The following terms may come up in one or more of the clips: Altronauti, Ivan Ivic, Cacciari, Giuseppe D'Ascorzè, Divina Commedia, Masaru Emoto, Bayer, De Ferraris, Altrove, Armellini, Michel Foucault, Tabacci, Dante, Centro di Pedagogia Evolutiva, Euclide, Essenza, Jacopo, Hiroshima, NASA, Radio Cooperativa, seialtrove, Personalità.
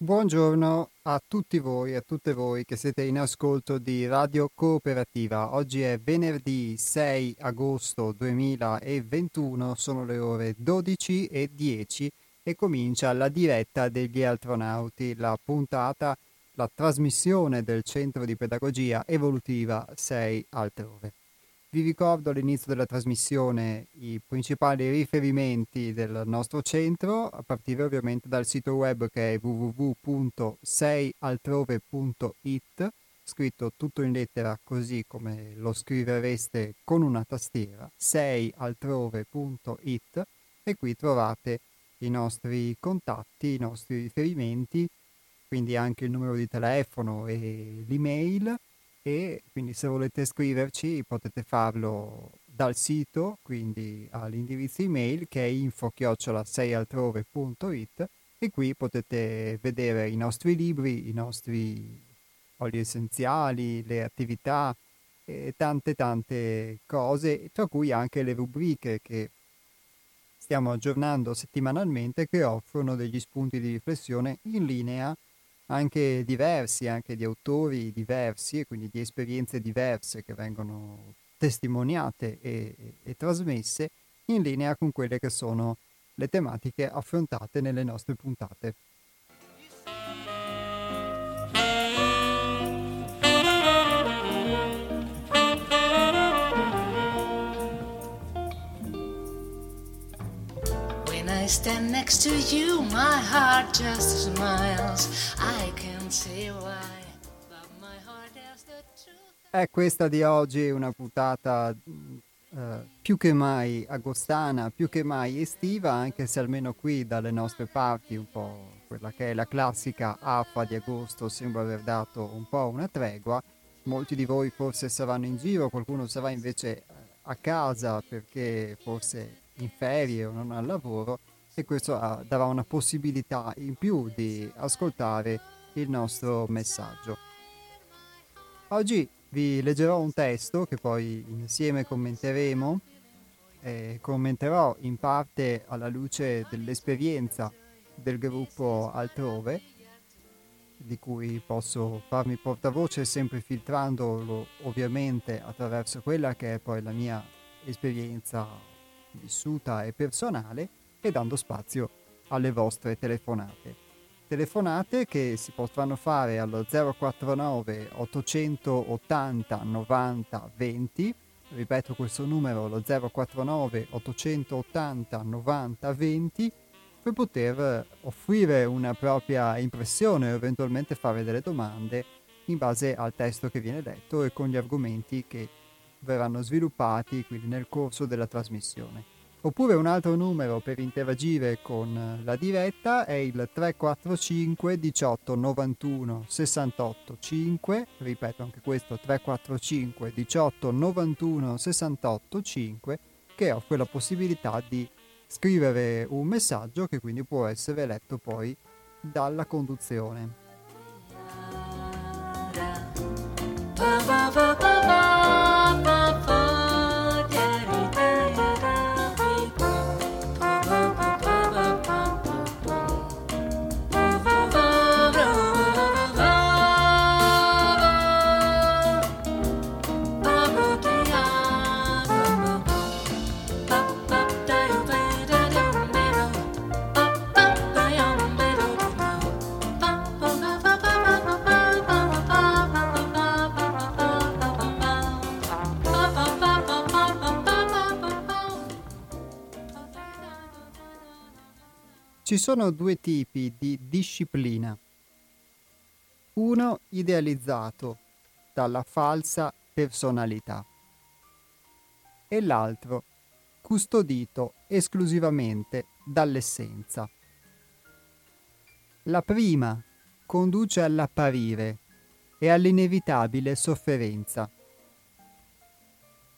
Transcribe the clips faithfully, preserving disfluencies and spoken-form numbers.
Buongiorno a tutti voi e a tutte voi che siete in ascolto di Radio Cooperativa. Oggi è venerdì sei agosto duemilaventuno, sono le ore dodici e dieci e comincia la diretta degli Altronauti, la puntata, la trasmissione del Centro di Pedagogia Evolutiva sei Altrove. Vi ricordo all'inizio della trasmissione i principali riferimenti del nostro centro, a partire ovviamente dal sito web che è w w w punto seialtrove punto it, scritto tutto in lettera così come lo scrivereste con una tastiera, seialtrove punto it, e qui trovate i nostri contatti, i nostri riferimenti, quindi anche il numero di telefono e l'email. E quindi se volete scriverci potete farlo dal sito, quindi all'indirizzo email che è info chiocciola seialtrove punto it, e qui potete vedere i nostri libri, i nostri oli essenziali, le attività e tante tante cose, tra cui anche le rubriche che stiamo aggiornando settimanalmente, che offrono degli spunti di riflessione in linea anche diversi, anche di autori diversi e quindi di esperienze diverse che vengono testimoniate e, e, e trasmesse in linea con quelle che sono le tematiche affrontate nelle nostre puntate. Stand next to you, my heart just smiles. I can't say why, but my heart has the truth. E questa di oggi è una puntata eh, più che mai agostana, più che mai estiva, anche se almeno qui dalle nostre parti un po' quella che è la classica affa di agosto sembra aver dato un po' una tregua. Molti di voi forse saranno in giro, qualcuno sarà invece a casa perché forse in ferie o non al lavoro, e questo darà una possibilità in più di ascoltare il nostro messaggio. Oggi vi leggerò un testo che poi insieme commenteremo, eh, commenterò in parte alla luce dell'esperienza del gruppo Altrove, di cui posso farmi portavoce sempre filtrandolo ovviamente attraverso quella che è poi la mia esperienza vissuta e personale, e dando spazio alle vostre telefonate. Telefonate che si potranno fare allo zero quattro nove otto otto zero novanta venti, ripeto questo numero, lo zero quattro nove otto otto zero novanta venti, per poter offrire una propria impressione o eventualmente fare delle domande in base al testo che viene letto e con gli argomenti che verranno sviluppati quindi nel corso della trasmissione. Oppure un altro numero per interagire con la diretta è il tre quattro cinque diciotto novantuno sessantotto cinque, ripeto anche questo tre quattro cinque diciotto novantuno sessantotto cinque, che offre la possibilità di scrivere un messaggio che quindi può essere letto poi dalla conduzione. Ba ba ba ba. Ci sono due tipi di disciplina. Uno idealizzato dalla falsa personalità e l'altro custodito esclusivamente dall'essenza. La prima conduce all'apparire e all'inevitabile sofferenza.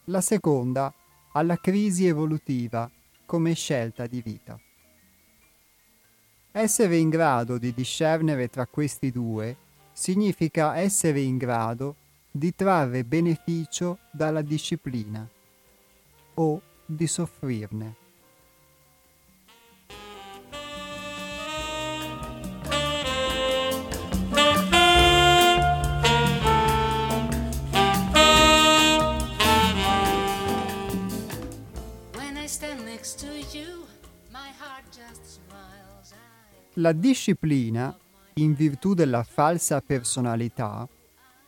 La seconda alla crisi evolutiva come scelta di vita. Essere in grado di discernere tra questi due significa essere in grado di trarre beneficio dalla disciplina o di soffrirne. La disciplina, in virtù della falsa personalità,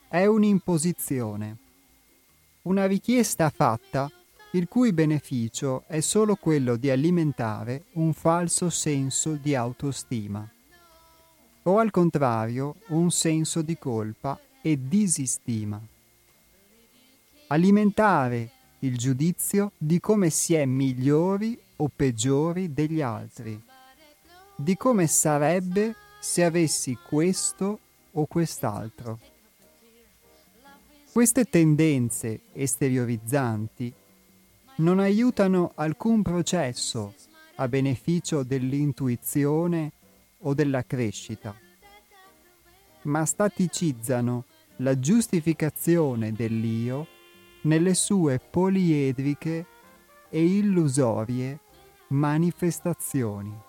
è un'imposizione, una richiesta fatta il cui beneficio è solo quello di alimentare un falso senso di autostima, o al contrario un senso di colpa e disistima. Alimentare il giudizio di come si è migliori o peggiori degli altri, di come sarebbe se avessi questo o quest'altro. Queste tendenze esteriorizzanti non aiutano alcun processo a beneficio dell'intuizione o della crescita, ma staticizzano la giustificazione dell'io nelle sue poliedriche e illusorie manifestazioni.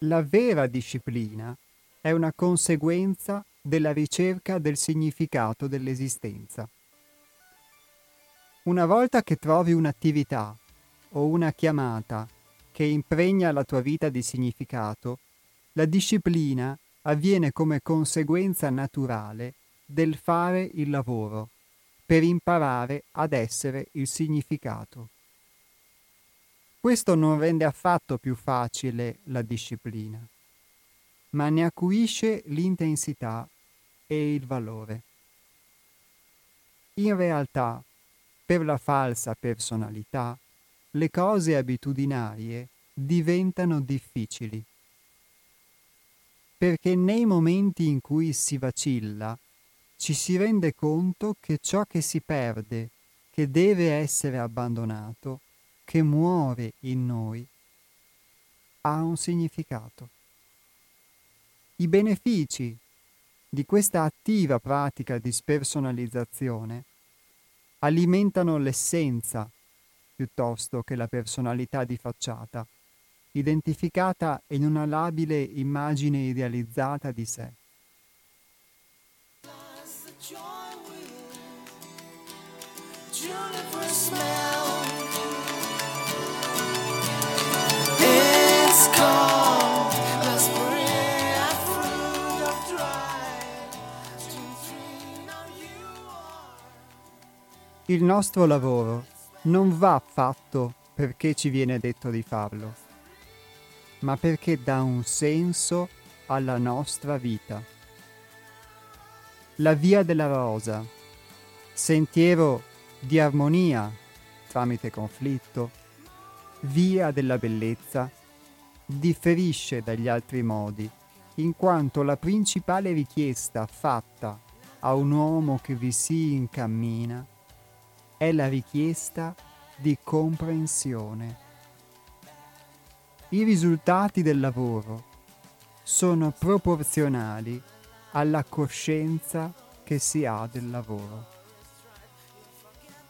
La vera disciplina è una conseguenza della ricerca del significato dell'esistenza. Una volta che trovi un'attività o una chiamata che impregna la tua vita di significato, la disciplina avviene come conseguenza naturale del fare il lavoro per imparare ad essere il significato. Questo non rende affatto più facile la disciplina, ma ne acuisce l'intensità e il valore. In realtà, per la falsa personalità, le cose abitudinarie diventano difficili, perché nei momenti in cui si vacilla ci si rende conto che ciò che si perde, che deve essere abbandonato, che muore in noi, ha un significato. I benefici di questa attiva pratica di spersonalizzazione alimentano l'essenza piuttosto che la personalità di facciata, identificata in una labile immagine idealizzata di sé. Il nostro lavoro non va fatto perché ci viene detto di farlo, ma perché dà un senso alla nostra vita. La via della rosa, sentiero di armonia tramite conflitto, via della bellezza, differisce dagli altri modi, in quanto la principale richiesta fatta a un uomo che vi si incammina è la richiesta di comprensione. I risultati del lavoro sono proporzionali alla coscienza che si ha del lavoro.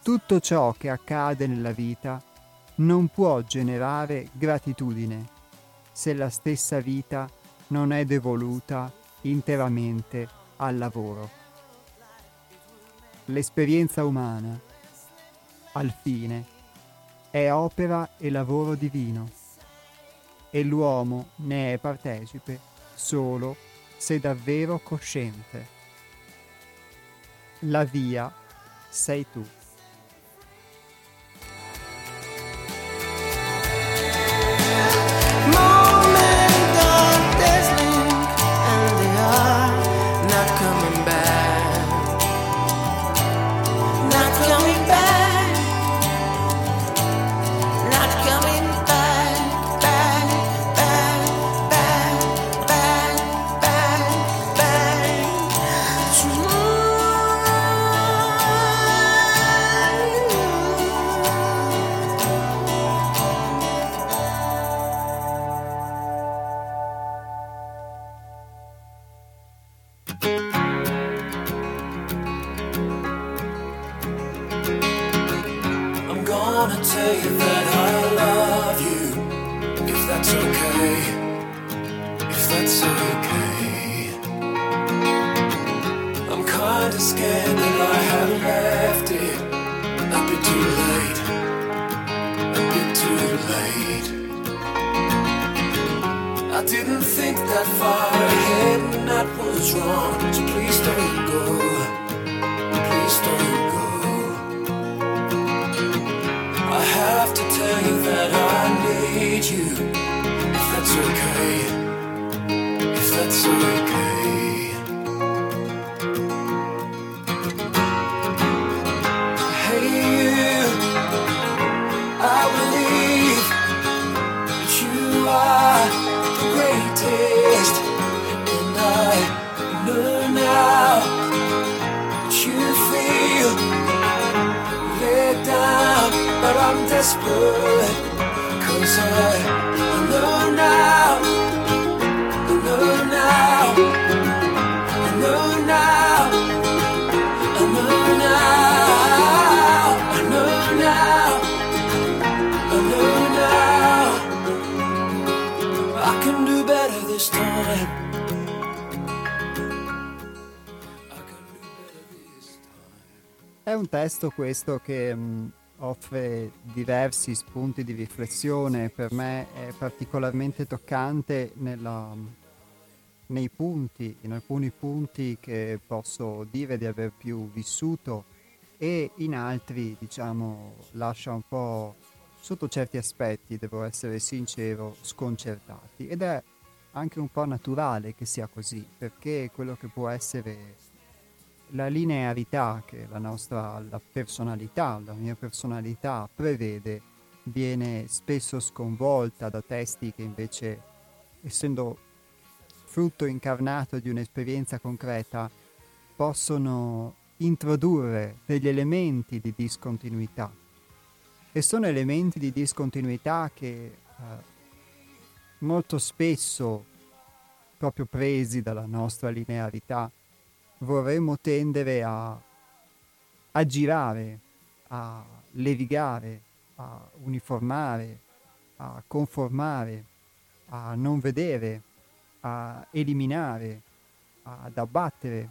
Tutto ciò che accade nella vita non può generare gratitudine se la stessa vita non è devoluta interamente al lavoro. L'esperienza umana, al fine, è opera e lavoro divino, e l'uomo ne è partecipe solo se davvero cosciente. La via sei tu. wanna tell you that I love you, if that's okay, if that's okay. I'm kinda scared that I have left it a bit too late, a bit too late. I didn't think that far ahead and that was wrong, so please don't go. Please don't go. I have to tell you that I need you. If that's okay, if that's okay. Hey you, I believe that you are the greatest, and I know now. Down, but I'm desperate, 'cause I know now, I know now, I know now, I know now, I know now, I know now, I can do better this time. È un testo questo che mh, offre diversi spunti di riflessione. Per me è particolarmente toccante nella, nei punti, in alcuni punti che posso dire di aver più vissuto, e in altri, diciamo, lascia un po', sotto certi aspetti, devo essere sincero, sconcertati. Ed è anche un po' naturale che sia così, perché quello che può essere la linearità che la nostra la personalità, la mia personalità prevede, viene spesso sconvolta da testi che invece, essendo frutto incarnato di un'esperienza concreta, possono introdurre degli elementi di discontinuità. E sono elementi di discontinuità che eh, molto spesso, proprio presi dalla nostra linearità, vorremmo tendere a, a girare, a levigare, a uniformare, a conformare, a non vedere, a eliminare, ad abbattere,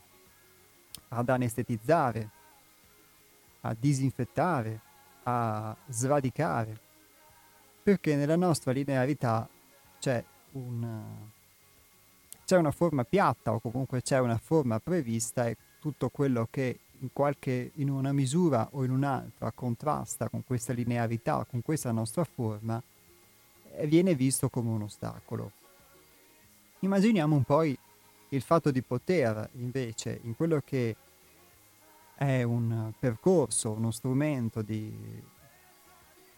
ad anestetizzare, a disinfettare, a sradicare, perché nella nostra linearità c'è un... c'è una forma piatta, o comunque c'è una forma prevista, e tutto quello che in qualche, in una misura o in un'altra contrasta con questa linearità, con questa nostra forma, viene visto come un ostacolo. Immaginiamo un po' il fatto di poter invece, in quello che è un percorso, uno strumento di,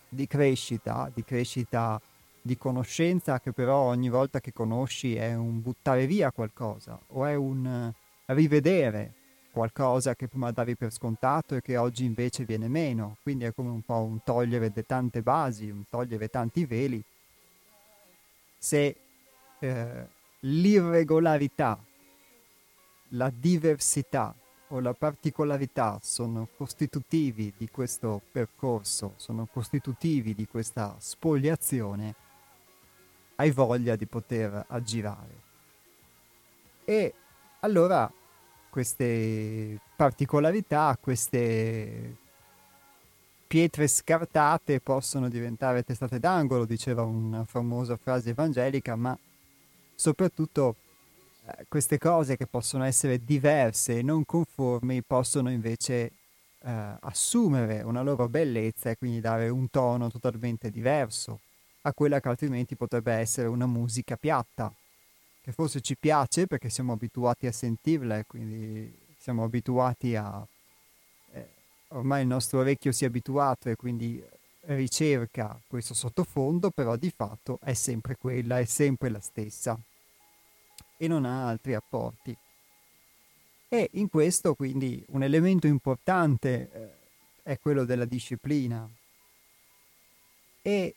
di crescita, di crescita di conoscenza, che però ogni volta che conosci è un buttare via qualcosa, o è un rivedere qualcosa che prima davi per scontato e che oggi invece viene meno. Quindi è come un po' un togliere de tante basi, un togliere tanti veli. Se eh, l'irregolarità, la diversità o la particolarità sono costitutivi di questo percorso, sono costitutivi di questa spoliazione, hai voglia di poter aggirare. E allora queste particolarità, queste pietre scartate possono diventare testate d'angolo, diceva una famosa frase evangelica, ma soprattutto queste cose che possono essere diverse e non conformi possono invece eh, assumere una loro bellezza, e quindi dare un tono totalmente diverso a quella che altrimenti potrebbe essere una musica piatta, che forse ci piace perché siamo abituati a sentirla, e quindi siamo abituati a... Eh, ormai il nostro orecchio si è abituato e quindi ricerca questo sottofondo, però di fatto è sempre quella, è sempre la stessa, e non ha altri apporti. E in questo quindi un elemento importante eh, è quello della disciplina. E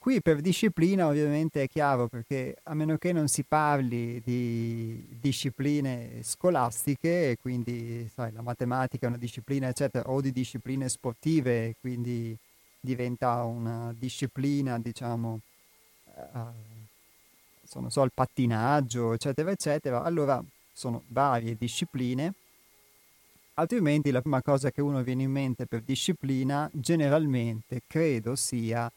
qui per disciplina ovviamente è chiaro, perché a meno che non si parli di discipline scolastiche, e quindi sai, la matematica è una disciplina eccetera, o di discipline sportive, quindi diventa una disciplina, diciamo, eh, non so, il pattinaggio, eccetera, eccetera, allora sono varie discipline. Altrimenti la prima cosa che uno viene in mente per disciplina, generalmente, credo sia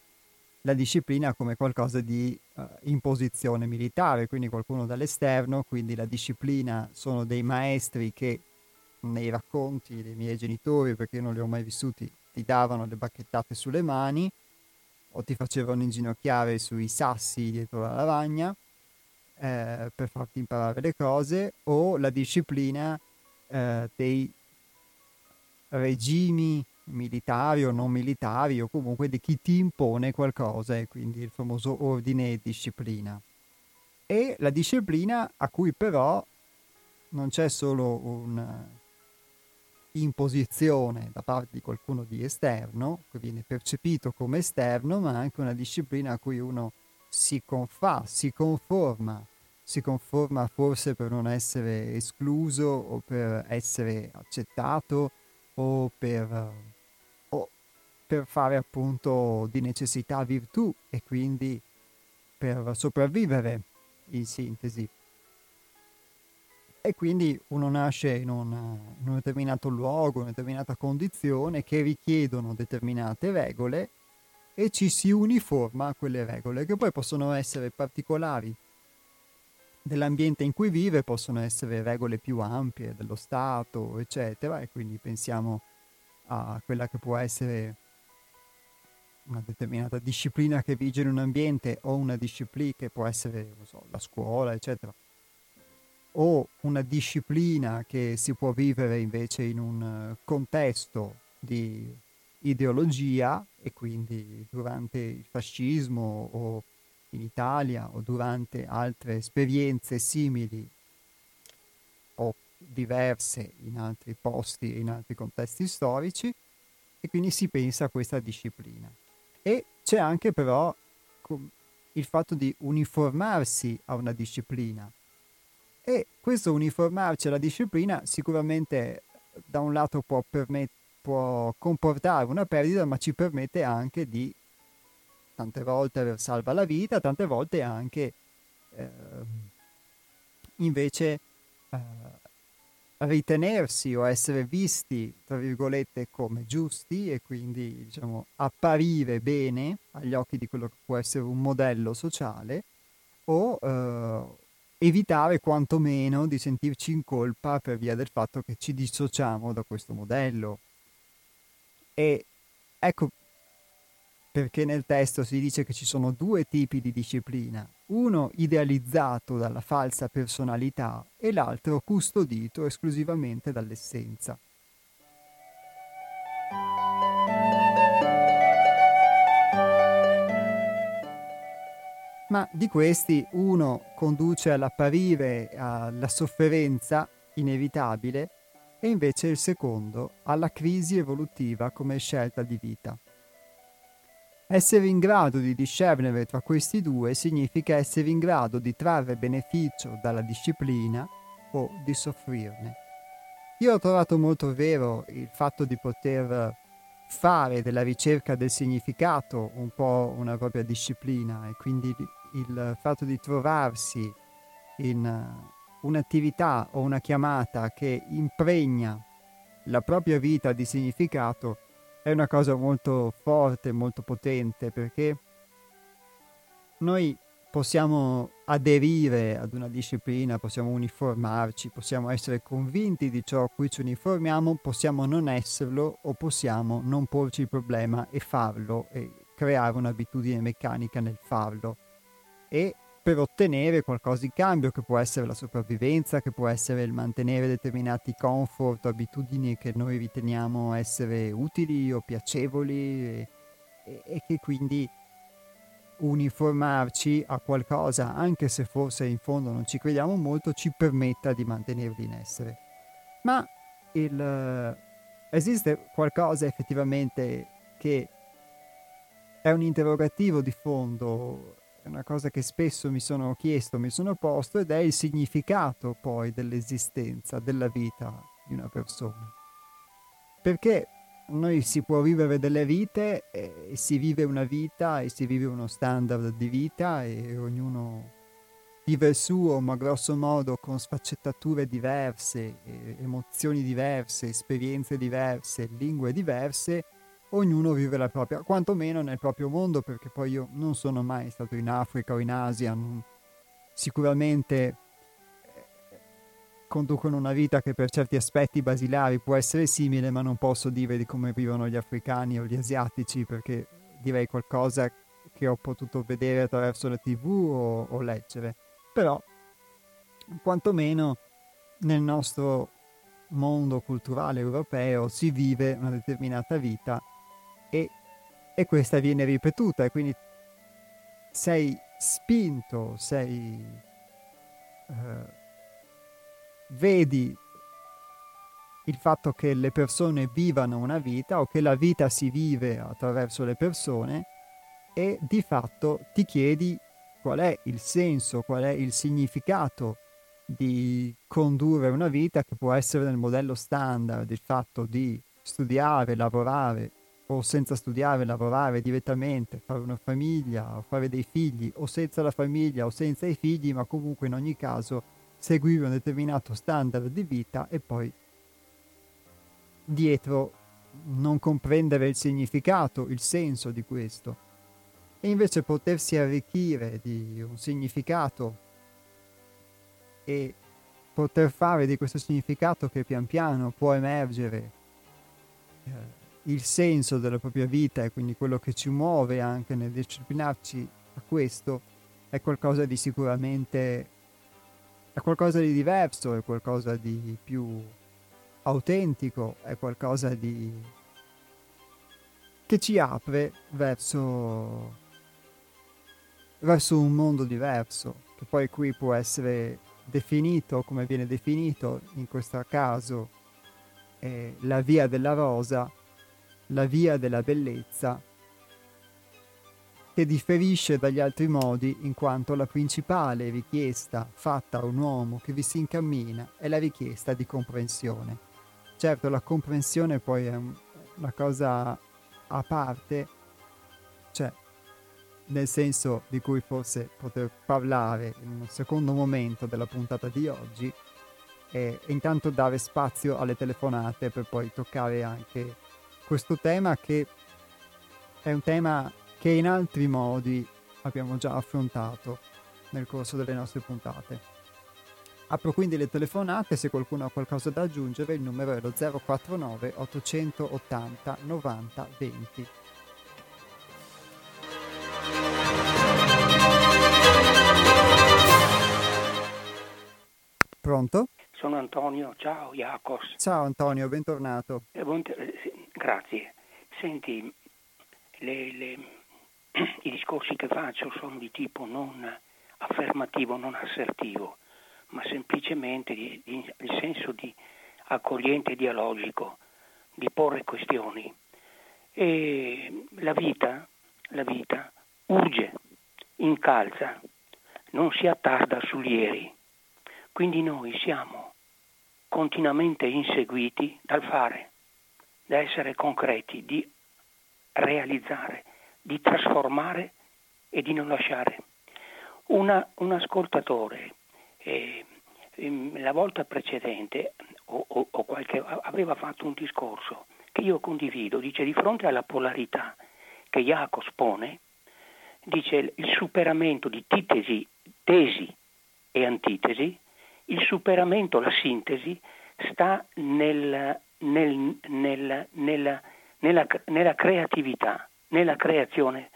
la disciplina come qualcosa di uh, imposizione militare, quindi qualcuno dall'esterno, quindi la disciplina sono dei maestri che nei racconti dei miei genitori, perché io non li ho mai vissuti, ti davano le bacchettate sulle mani o ti facevano inginocchiare sui sassi dietro la lavagna eh, per farti imparare le cose, o la disciplina eh, dei regimi militari o non militari, o comunque di chi ti impone qualcosa, e quindi il famoso ordine e disciplina. E la disciplina a cui però non c'è solo un'imposizione da parte di qualcuno di esterno, che viene percepito come esterno, ma anche una disciplina a cui uno si confà, si conforma, si conforma forse per non essere escluso o per essere accettato o per, o per fare appunto di necessità virtù e quindi per sopravvivere, in sintesi. E quindi uno nasce in un, in un determinato luogo, in una determinata condizione che richiedono determinate regole e ci si uniforma a quelle regole, che poi possono essere particolari dell'ambiente in cui vive, possono essere regole più ampie dello Stato, eccetera, e quindi pensiamo a quella che può essere una determinata disciplina che vige in un ambiente, o una disciplina che può essere, non so, la scuola, eccetera, o una disciplina che si può vivere invece in un contesto di ideologia, e quindi durante il fascismo o in Italia o durante altre esperienze simili o diverse in altri posti e in altri contesti storici, e quindi si pensa a questa disciplina. E c'è anche però il fatto di uniformarsi a una disciplina, e questo uniformarsi alla disciplina sicuramente da un lato può, permet- può comportare una perdita, ma ci permette anche di tante volte aver salva la vita, tante volte anche eh, invece eh, ritenersi o essere visti, tra virgolette, come giusti, e quindi, diciamo, apparire bene agli occhi di quello che può essere un modello sociale, o eh, evitare quantomeno di sentirci in colpa per via del fatto che ci dissociamo da questo modello. E ecco perché nel testo si dice che ci sono due tipi di disciplina, uno idealizzato dalla falsa personalità e l'altro custodito esclusivamente dall'essenza. Ma di questi uno conduce all'apparire alla sofferenza inevitabile e invece il secondo alla crisi evolutiva come scelta di vita. Essere in grado di discernere tra questi due significa essere in grado di trarre beneficio dalla disciplina o di soffrirne. Io ho trovato molto vero il fatto di poter fare della ricerca del significato un po' una propria disciplina, e quindi il fatto di trovarsi in un'attività o una chiamata che impregna la propria vita di significato è una cosa molto forte, molto potente, perché noi possiamo aderire ad una disciplina, possiamo uniformarci, possiamo essere convinti di ciò a cui ci uniformiamo, possiamo non esserlo, o possiamo non porci il problema e farlo, e creare un'abitudine meccanica nel farlo, e per ottenere qualcosa in cambio, che può essere la sopravvivenza, che può essere il mantenere determinati comfort, abitudini che noi riteniamo essere utili o piacevoli, e, e che quindi uniformarci a qualcosa, anche se forse in fondo non ci crediamo molto, ci permetta di mantenerli in essere. Ma il, esiste qualcosa effettivamente che è un interrogativo di fondo, è una cosa che spesso mi sono chiesto, mi sono posto, ed è il significato poi dell'esistenza, della vita di una persona. Perché noi si può vivere delle vite, e si vive una vita e si vive uno standard di vita e ognuno vive il suo, ma grosso modo con sfaccettature diverse, emozioni diverse, esperienze diverse, lingue diverse, ognuno vive la propria, quantomeno nel proprio mondo, perché poi io non sono mai stato in Africa o in Asia, non, sicuramente conducono una vita che per certi aspetti basilari può essere simile, ma non posso dire di come vivono gli africani o gli asiatici, perché direi qualcosa che ho potuto vedere attraverso la tivù o, o leggere. Però, quantomeno, nel nostro mondo culturale europeo si vive una determinata vita e, e questa viene ripetuta, e quindi sei spinto, sei... Eh, vedi il fatto che le persone vivano una vita o che la vita si vive attraverso le persone e di fatto ti chiedi qual è il senso, qual è il significato di condurre una vita che può essere nel modello standard, il fatto di studiare, lavorare o senza studiare, lavorare direttamente, fare una famiglia o fare dei figli o senza la famiglia o senza i figli, ma comunque in ogni caso seguire un determinato standard di vita e poi dietro non comprendere il significato, il senso di questo, e invece potersi arricchire di un significato e poter fare di questo significato che pian piano può emergere eh, il senso della propria vita e quindi quello che ci muove anche nel disciplinarci a questo è qualcosa di sicuramente... è qualcosa di diverso, è qualcosa di più autentico, è qualcosa di... che ci apre verso... verso un mondo diverso, che poi qui può essere definito, come viene definito in questo caso, è la via della rosa, la via della bellezza, che differisce dagli altri modi in quanto la principale richiesta fatta a un uomo che vi si incammina è la richiesta di comprensione. Certo, la comprensione poi è un, una cosa a parte, cioè nel senso di cui forse poter parlare in un secondo momento della puntata di oggi e, e intanto dare spazio alle telefonate per poi toccare anche questo tema che è un tema che in altri modi abbiamo già affrontato nel corso delle nostre puntate. Apro quindi le telefonate, se qualcuno ha qualcosa da aggiungere il numero è lo zero quattro nove otto otto zero novanta venti. Pronto? Sono Antonio, ciao Iacos. Ciao Antonio, bentornato. Eh, buon te- grazie. Senti, le... le... i discorsi che faccio sono di tipo non affermativo, non assertivo, ma semplicemente di, di, in senso di accogliente dialogico, di porre questioni. E la vita, la vita urge, incalza, non si attarda sul ieri. Quindi noi siamo continuamente inseguiti dal fare, da essere concreti, di realizzare, di trasformare e di non lasciare. Una, un ascoltatore eh, la volta precedente o, o, o qualche, aveva fatto un discorso che io condivido, dice di fronte alla polarità che Jacopo pone, dice il superamento di titesi, tesi e antitesi, il superamento, la sintesi sta nel, nel, nel, nella, nella, nella creatività, nella creazione.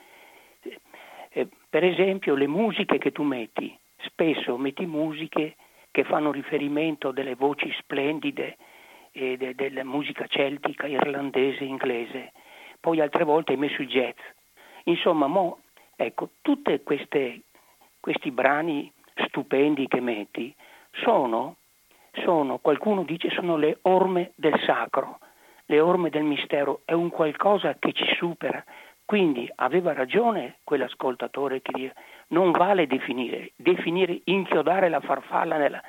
Eh, per esempio le musiche che tu metti, spesso metti musiche che fanno riferimento a delle voci splendide, eh, de, della musica celtica, irlandese, inglese, poi altre volte hai messo il jazz. Insomma, mo, ecco, tutte queste questi brani stupendi che metti sono, sono, qualcuno dice, sono le orme del sacro, le orme del mistero, è un qualcosa che ci supera. Quindi aveva ragione quell'ascoltatore che dice non vale definire, definire, inchiodare la farfalla nella,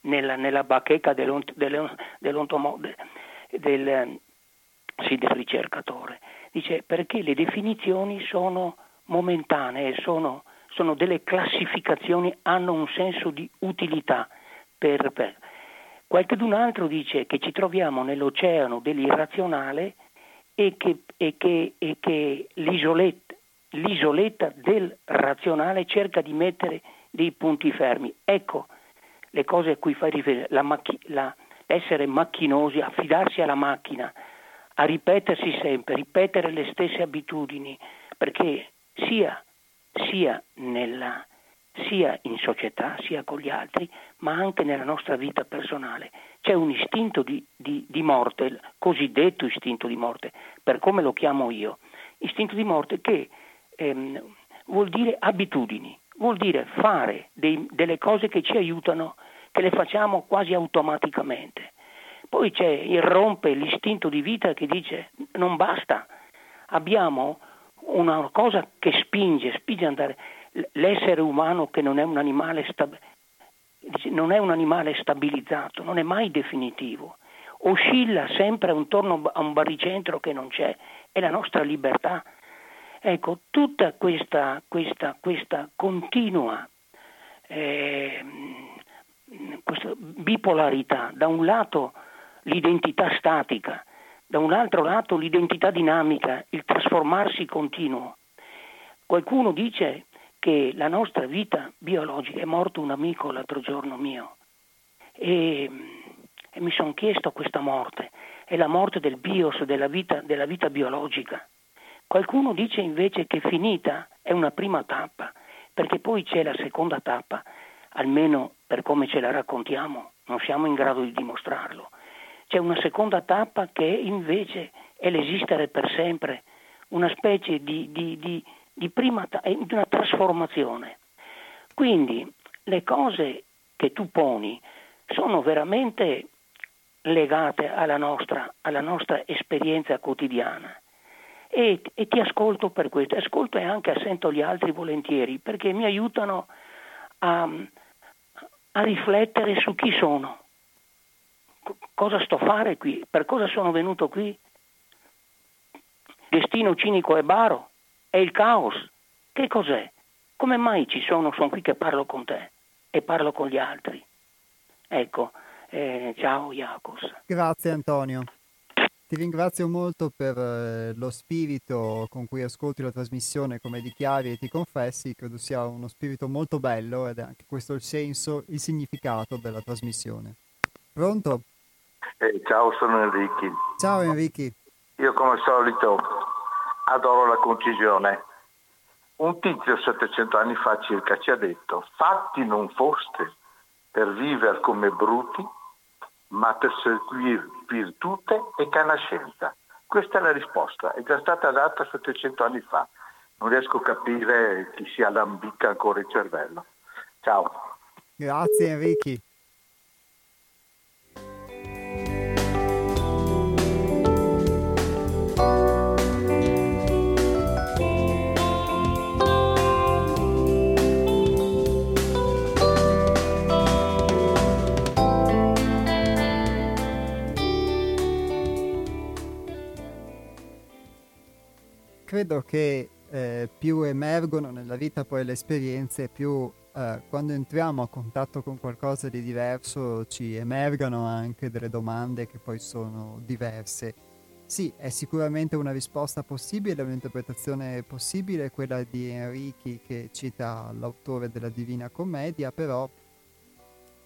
nella, nella bacheca dell'ont, dell'ont, dell'ont, del, sì, del ricercatore. Dice perché le definizioni sono momentanee, sono, sono delle classificazioni, hanno un senso di utilità. Per, per. Qualcun altro dice che ci troviamo nell'oceano dell'irrazionale e che, e che, e che l'isoletta, l'isoletta del razionale cerca di mettere dei punti fermi. Ecco le cose a cui fai riferimento, la macchi, la, essere macchinosi, affidarsi alla macchina, a ripetersi sempre, ripetere le stesse abitudini, perché sia, sia, nella, sia in società, sia con gli altri, ma anche nella nostra vita personale. C'è un istinto di, di, di morte, il cosiddetto istinto di morte, per come lo chiamo io, istinto di morte che ehm, vuol dire abitudini, vuol dire fare dei, delle cose che ci aiutano, che le facciamo quasi automaticamente. Poi c'è, irrompe l'istinto di vita che dice non basta, abbiamo una cosa che spinge, spinge ad andare, l'essere umano che non è un animale stab- non è un animale stabilizzato, non è mai definitivo, oscilla sempre intorno a un baricentro che non c'è, è la nostra libertà. Ecco, tutta questa, questa, questa continua eh, questa bipolarità, da un lato l'identità statica, da un altro lato l'identità dinamica, il trasformarsi continuo. Qualcuno dice che la nostra vita biologica, è morto un amico l'altro giorno mio e, e mi sono chiesto questa morte, è la morte del bios, della vita, della vita biologica. Qualcuno dice invece che finita è una prima tappa, perché poi c'è la seconda tappa, almeno per come ce la raccontiamo, non siamo in grado di dimostrarlo. C'è una seconda tappa che invece è l'esistere per sempre, una specie di, di, di, di prima ta- una trasformazione. Quindi le cose che tu poni sono veramente legate alla nostra, alla nostra esperienza quotidiana. E, e ti ascolto per questo, ascolto e anche assento gli altri volentieri, perché mi aiutano a, a riflettere su chi sono, C- cosa sto a fare qui, per cosa sono venuto qui. Destino cinico e baro, è il caos, che cos'è? Come mai ci sono, sono qui che parlo con te e parlo con gli altri? Ecco, eh, ciao Iacos. Grazie Antonio. Ti ringrazio molto per eh, lo spirito con cui ascolti la trasmissione, come dichiari e ti confessi, credo sia uno spirito molto bello ed è anche questo il senso, il significato della trasmissione. Pronto? Eh, ciao, sono Enrichi. Ciao Enrichi. Io come al solito adoro la concisione. Un tizio settecento anni fa circa ci ha detto: fatti non foste per vivere come bruti, ma per seguire virtute e canascenza. Questa è la risposta, è già stata data settecento anni fa. Non riesco a capire chi si allambica ancora il cervello. Ciao. Grazie Enrichi. Credo che eh, più emergono nella vita poi le esperienze, più eh, quando entriamo a contatto con qualcosa di diverso ci emergano anche delle domande che poi sono diverse. Sì, è sicuramente una risposta possibile, un'interpretazione possibile, quella di Enrichi che cita l'autore della Divina Commedia, però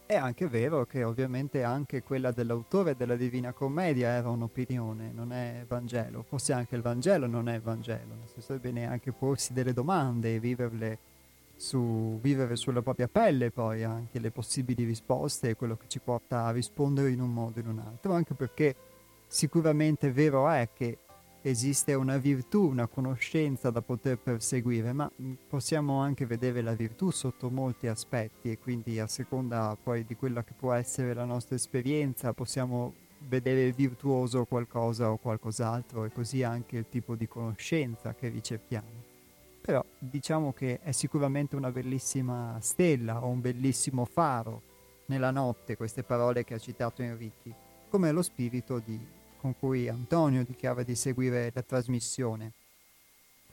è anche vero che ovviamente anche quella dell'autore della Divina Commedia era un'opinione, non è Vangelo. Forse anche il Vangelo non è Vangelo, nel senso è bene anche porsi delle domande e viverle su, vivere sulla propria pelle poi anche le possibili risposte e quello che ci porta a rispondere in un modo o in un altro, anche perché sicuramente vero è che esiste una virtù, una conoscenza da poter perseguire, ma possiamo anche vedere la virtù sotto molti aspetti e quindi a seconda poi di quella che può essere la nostra esperienza possiamo vedere virtuoso qualcosa o qualcos'altro e così anche il tipo di conoscenza che ricerchiamo. Però diciamo che è sicuramente una bellissima stella o un bellissimo faro nella notte, queste parole che ha citato Enrichi, come lo spirito di con cui Antonio dichiara di seguire la trasmissione.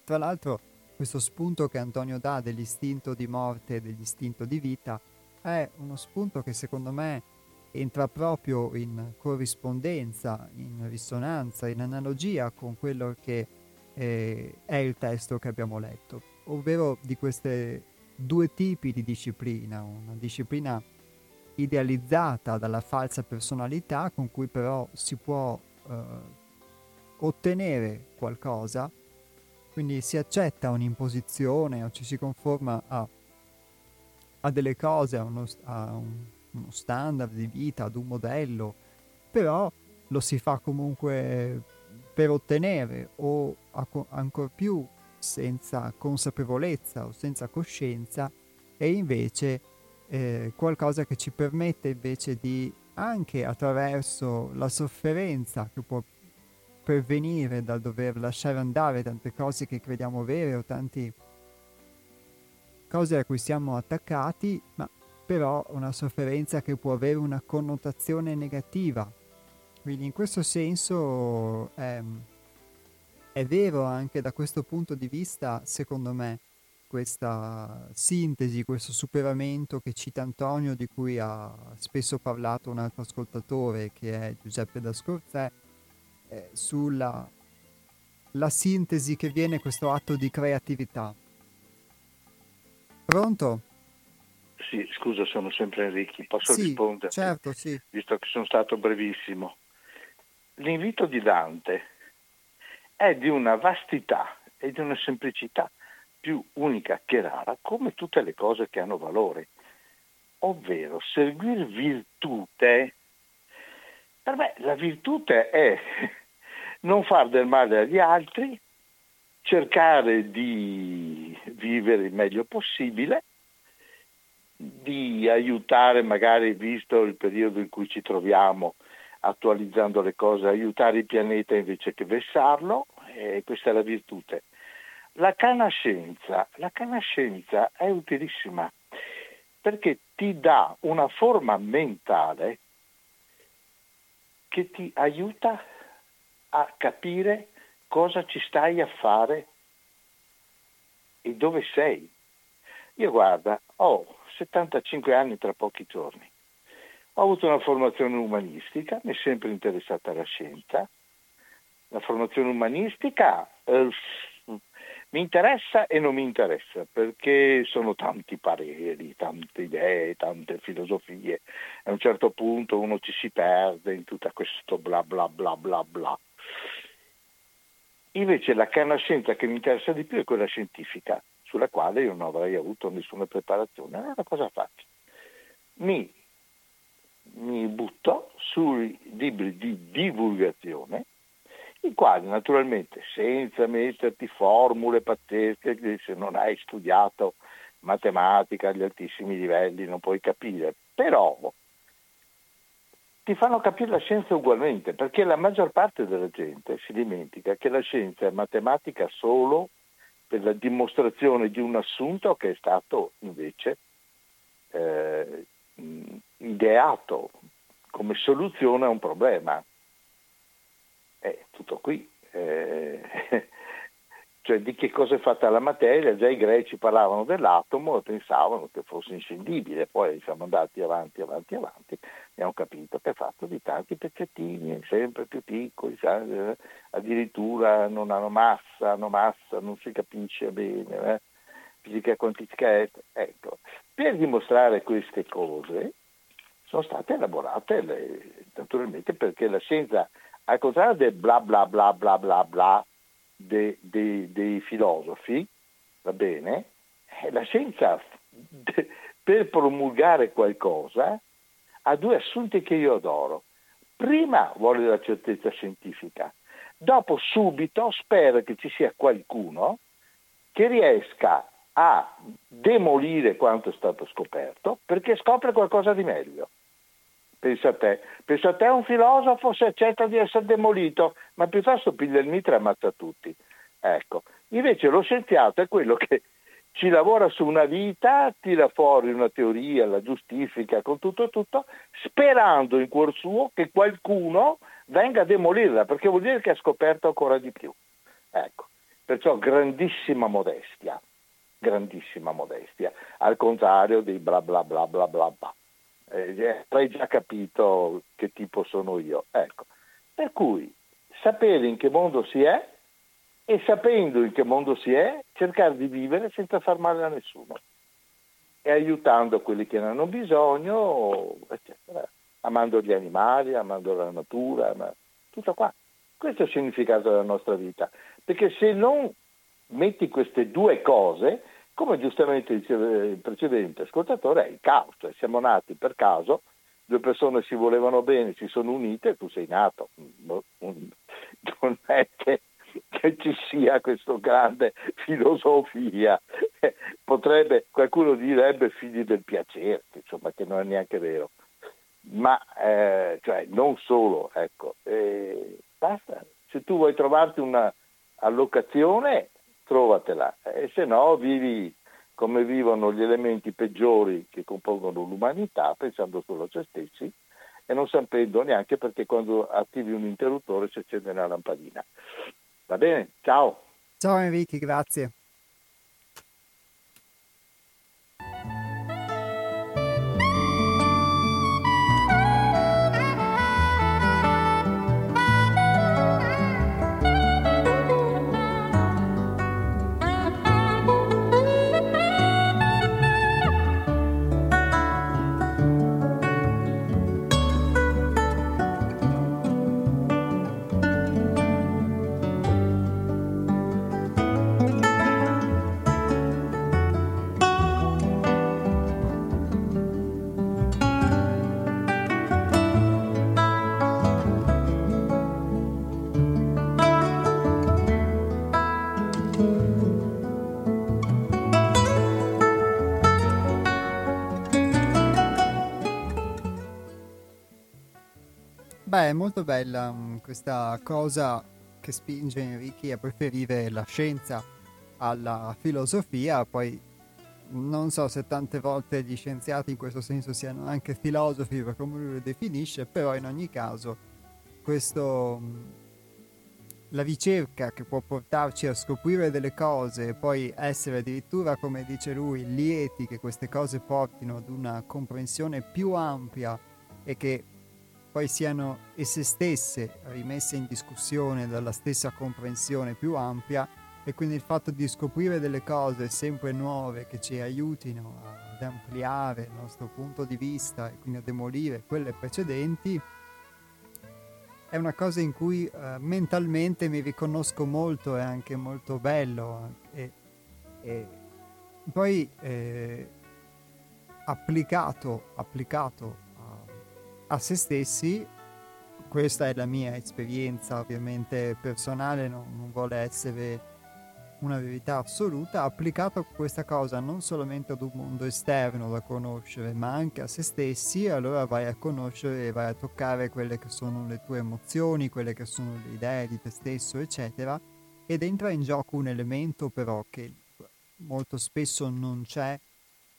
Tra l'altro, questo spunto che Antonio dà dell'istinto di morte e dell'istinto di vita è uno spunto che secondo me entra proprio in corrispondenza, in risonanza, in analogia con quello che eh, è il testo che abbiamo letto, ovvero di questi due tipi di disciplina, una disciplina idealizzata dalla falsa personalità con cui però si può eh, ottenere qualcosa, quindi si accetta un'imposizione o ci si conforma a, a delle cose, a uno, a un, uno standard di vita, ad un modello, però lo si fa comunque per ottenere o a, ancor più senza consapevolezza o senza coscienza, e invece Eh, qualcosa che ci permette invece di, anche attraverso la sofferenza che può pervenire dal dover lasciare andare tante cose che crediamo vere o tante cose a cui siamo attaccati, ma però una sofferenza che può avere una connotazione negativa. Quindi in questo senso è, è vero anche da questo punto di vista, secondo me, questa sintesi, questo superamento che cita Antonio, di cui ha spesso parlato un altro ascoltatore che è Giuseppe D'Ascorzè, eh, sulla la sintesi che viene questo atto di creatività. Pronto? Sì, scusa, sono sempre Enrico, posso sì, rispondere? Certo, sì. Visto che sono stato brevissimo. L'invito di Dante è di una vastità e di una semplicità più unica che rara, come tutte le cose che hanno valore, ovvero seguir virtute. Per me la virtute è non far del male agli altri, cercare di vivere il meglio possibile, di aiutare, magari visto il periodo in cui ci troviamo, attualizzando le cose, aiutare il pianeta invece che vessarlo, e questa è la virtute. La canascenza, la canascenza è utilissima perché ti dà una forma mentale che ti aiuta a capire cosa ci stai a fare e dove sei. Io guarda, ho settantacinque anni tra pochi giorni, ho avuto una formazione umanistica, mi è sempre interessata la scienza, la formazione umanistica... Eh, mi interessa e non mi interessa, perché sono tanti pareri, tante idee, tante filosofie. A un certo punto uno ci si perde in tutto questo bla bla bla bla bla. Invece la canascienza che mi interessa di più è quella scientifica, sulla quale io non avrei avuto nessuna preparazione. Allora cosa faccio? Mi, mi butto sui libri di divulgazione, i quali naturalmente, senza metterti formule pazzesche, che se non hai studiato matematica agli altissimi livelli non puoi capire, però ti fanno capire la scienza ugualmente, perché la maggior parte della gente si dimentica che la scienza è matematica solo per la dimostrazione di un assunto che è stato invece eh, ideato come soluzione a un problema. È tutto qui, eh, cioè di che cosa è fatta la materia? Già i greci parlavano dell'atomo e pensavano che fosse inscindibile, poi siamo andati avanti, avanti, avanti, abbiamo capito che è fatto di tanti pezzettini, sempre più piccoli, eh, addirittura non hanno massa, hanno massa, non si capisce bene, eh, fisica quantistica, ecco. Per dimostrare queste cose sono state elaborate le, naturalmente, perché la scienza, al contrario del bla bla bla bla bla bla dei, dei, dei filosofi, va bene, la scienza per promulgare qualcosa ha due assunti che io adoro. Prima vuole la certezza scientifica, dopo subito spera che ci sia qualcuno che riesca a demolire quanto è stato scoperto, perché scopre qualcosa di meglio. Pensa a te, pensa a te un filosofo se accetta di essere demolito, ma piuttosto piglia il mitra e ammazza tutti. Ecco, invece lo scienziato è quello che ci lavora su una vita, tira fuori una teoria, la giustifica con tutto e tutto, sperando in cuor suo che qualcuno venga a demolirla, perché vuol dire che ha scoperto ancora di più. Ecco, perciò grandissima modestia, grandissima modestia, al contrario dei bla bla bla bla bla bla. Eh, hai già capito che tipo sono io. Ecco, per cui sapere in che mondo si è e sapendo in che mondo si è, cercare di vivere senza far male a nessuno e aiutando quelli che ne hanno bisogno, eccetera, amando gli animali, amando la natura, ma tutto qua. Questo è il significato della nostra vita, perché se non metti queste due cose, come giustamente diceva il precedente ascoltatore, è il caos, cioè siamo nati per caso, due persone si volevano bene, si sono unite e tu sei nato. Non è che che ci sia questa grande filosofia, potrebbe, qualcuno direbbe figli del piacere, insomma, che non è neanche vero, ma eh, cioè non solo, ecco, eh, basta, se tu vuoi trovarti una allocazione trovatela, e se no vivi come vivono gli elementi peggiori che compongono l'umanità, pensando solo a se stessi e non sapendo neanche perché quando attivi un interruttore si accende una lampadina. Va bene, ciao. Ciao Enrico, grazie. Beh, è molto bella mh, questa cosa che spinge Enrico a preferire la scienza alla filosofia. Poi non so se tante volte gli scienziati in questo senso siano anche filosofi, per come lui lo definisce, però in ogni caso questo, mh, la ricerca che può portarci a scoprire delle cose e poi essere addirittura, come dice lui, lieti che queste cose portino ad una comprensione più ampia e che poi siano esse stesse rimesse in discussione dalla stessa comprensione più ampia, e quindi il fatto di scoprire delle cose sempre nuove che ci aiutino ad ampliare il nostro punto di vista e quindi a demolire quelle precedenti è una cosa in cui eh, mentalmente mi riconosco molto, è anche molto bello e, e poi eh, applicato applicato a se stessi. Questa è la mia esperienza ovviamente personale, no, non vuole essere una verità assoluta. Applicato questa cosa non solamente ad un mondo esterno da conoscere ma anche a se stessi, allora vai a conoscere e vai a toccare quelle che sono le tue emozioni, quelle che sono le idee di te stesso, eccetera, ed entra in gioco un elemento però che molto spesso non c'è,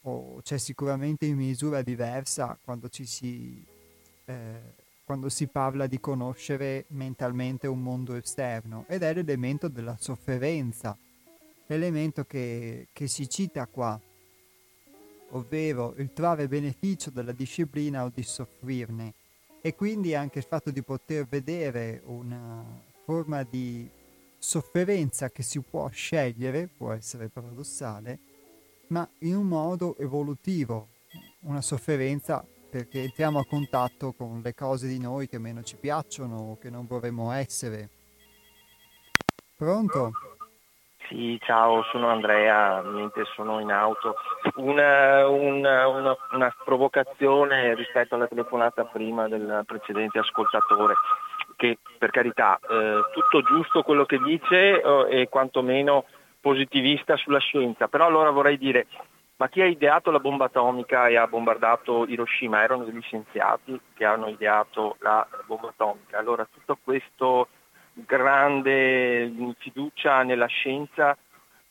o c'è sicuramente in misura diversa quando ci si Eh, quando si parla di conoscere mentalmente un mondo esterno, ed è l'elemento della sofferenza, l'elemento che, che si cita qua, ovvero il trarre beneficio dalla disciplina o di soffrirne, e quindi anche il fatto di poter vedere una forma di sofferenza che si può scegliere, può essere paradossale, ma in un modo evolutivo, una sofferenza perché entriamo a contatto con le cose di noi che meno ci piacciono o che non vorremmo essere. Pronto? Sì, ciao, sono Andrea, mentre sono in auto. Una, una, una, una provocazione rispetto alla telefonata prima del precedente ascoltatore, che per carità, eh, tutto giusto quello che dice eh, e quantomeno positivista sulla scienza, però allora vorrei dire... Ma chi ha ideato la bomba atomica e ha bombardato Hiroshima erano degli scienziati che hanno ideato la bomba atomica. Allora tutto questo grande fiducia nella scienza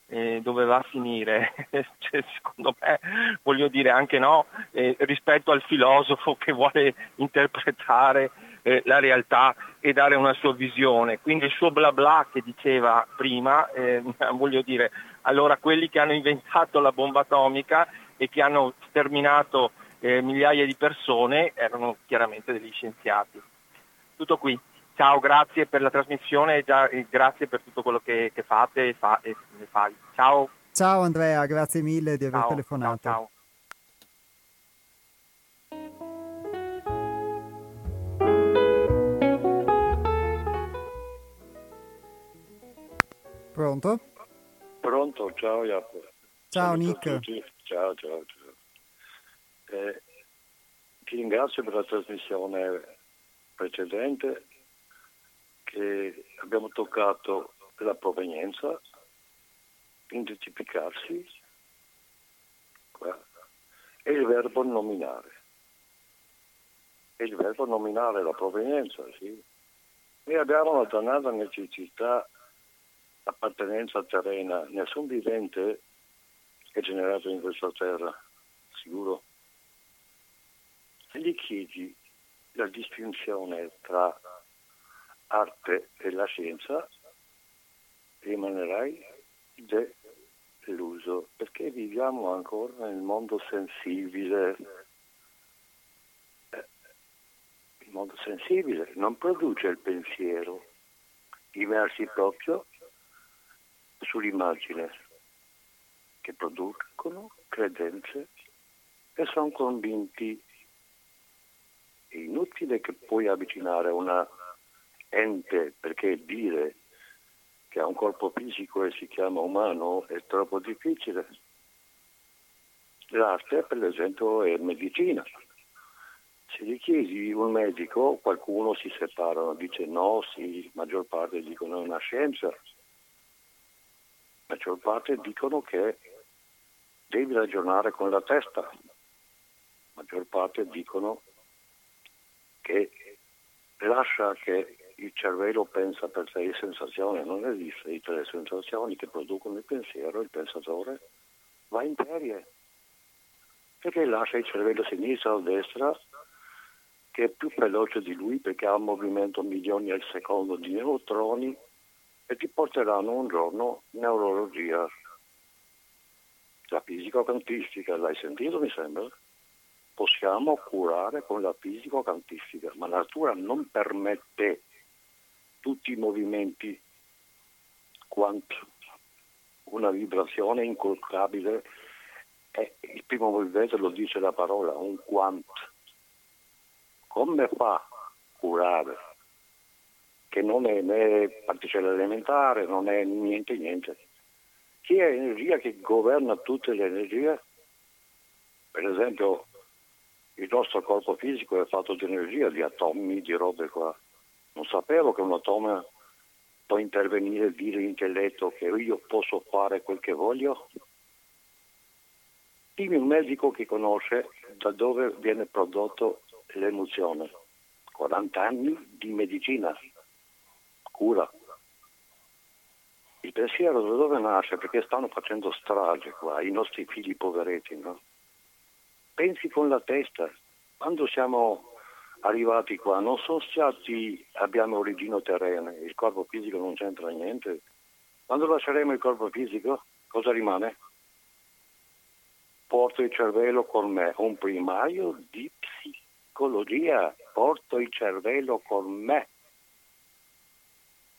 eh, dove va a finire? Cioè, secondo me, voglio dire anche no, eh, rispetto al filosofo che vuole interpretare eh, la realtà e dare una sua visione. Quindi il suo bla bla che diceva prima, eh, voglio dire, allora quelli che hanno inventato la bomba atomica e che hanno sterminato eh, migliaia di persone erano chiaramente degli scienziati. Tutto qui. Ciao, grazie per la trasmissione e, già, e grazie per tutto quello che, che fate e, fa, e, e fai. Ciao. Ciao Andrea, grazie mille di aver ciao, telefonato. Ciao, ciao. Pronto? Pronto, ciao Jacopo. Ciao Nick. Ciao, ciao, ciao. Eh, ti ringrazio per la trasmissione precedente che abbiamo toccato la provenienza, identificarsi e il verbo nominare. E il verbo nominare la provenienza, sì. Noi abbiamo una tonnellata necessità appartenenza terrena, nessun vivente è generato in questa terra, sicuro. Se gli chiedi la distinzione tra arte e la scienza, rimanerai deluso, perché viviamo ancora nel mondo sensibile. Il mondo sensibile non produce il pensiero, i versi proprio sull'immagine, che producono credenze e sono convinti. È inutile che puoi avvicinare una ente, perché dire che ha un corpo fisico e si chiama umano è troppo difficile. L'arte, per esempio, è medicina. Se gli chiedi un medico, qualcuno si separano, dice no, sì, maggior parte dicono è una scienza. La maggior parte dicono che devi ragionare con la testa, la maggior parte dicono che lascia che il cervello pensa per sé, sensazioni, non esiste, le tre sensazioni che producono il pensiero, il pensatore va in ferie, perché lascia il cervello a sinistra o a destra che è più veloce di lui perché ha un movimento milioni al secondo di neutroni e ti porteranno un giorno neurologia. La fisica quantistica, l'hai sentito mi sembra? Possiamo curare con la fisica quantistica, ma la natura non permette tutti i movimenti quanto una vibrazione incolpabile. E il primo movimento lo dice la parola, un quanto. Come fa a curare? Che non è né particella elementare, non è niente niente. Chi è energia che governa tutte le energie? Per esempio il nostro corpo fisico è fatto di energia, di atomi, di robe qua. Non sapevo che un atomo può intervenire e dire intelletto che io posso fare quel che voglio. Dimmi un medico che conosce da dove viene prodotto l'emozione. quaranta anni di medicina. Cura. Il pensiero da dove nasce? Perché stanno facendo strage qua, i nostri figli poveretti, no? Pensi con la testa. Quando siamo arrivati qua non sono stati, abbiamo origine terrena, il corpo fisico non c'entra niente. Quando lasceremo il corpo fisico, cosa rimane? Porto il cervello con me, un primaio di psicologia, porto il cervello con me.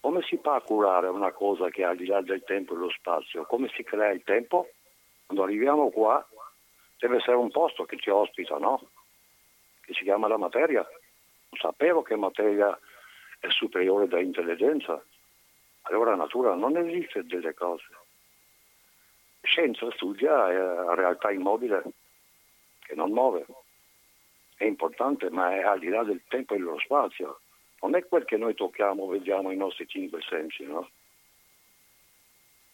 Come si fa a curare una cosa che è al di là del tempo e dello spazio? Come si crea il tempo? Quando arriviamo qua deve essere un posto che ci ospita, no? Che si chiama la materia. Non sapevo che materia è superiore da intelligenza. Allora la natura non esiste delle cose. Scienza studia la realtà immobile che non muove. È importante, ma è al di là del tempo e dello spazio. Non è quel che noi tocchiamo, vediamo i nostri cinque sensi, no?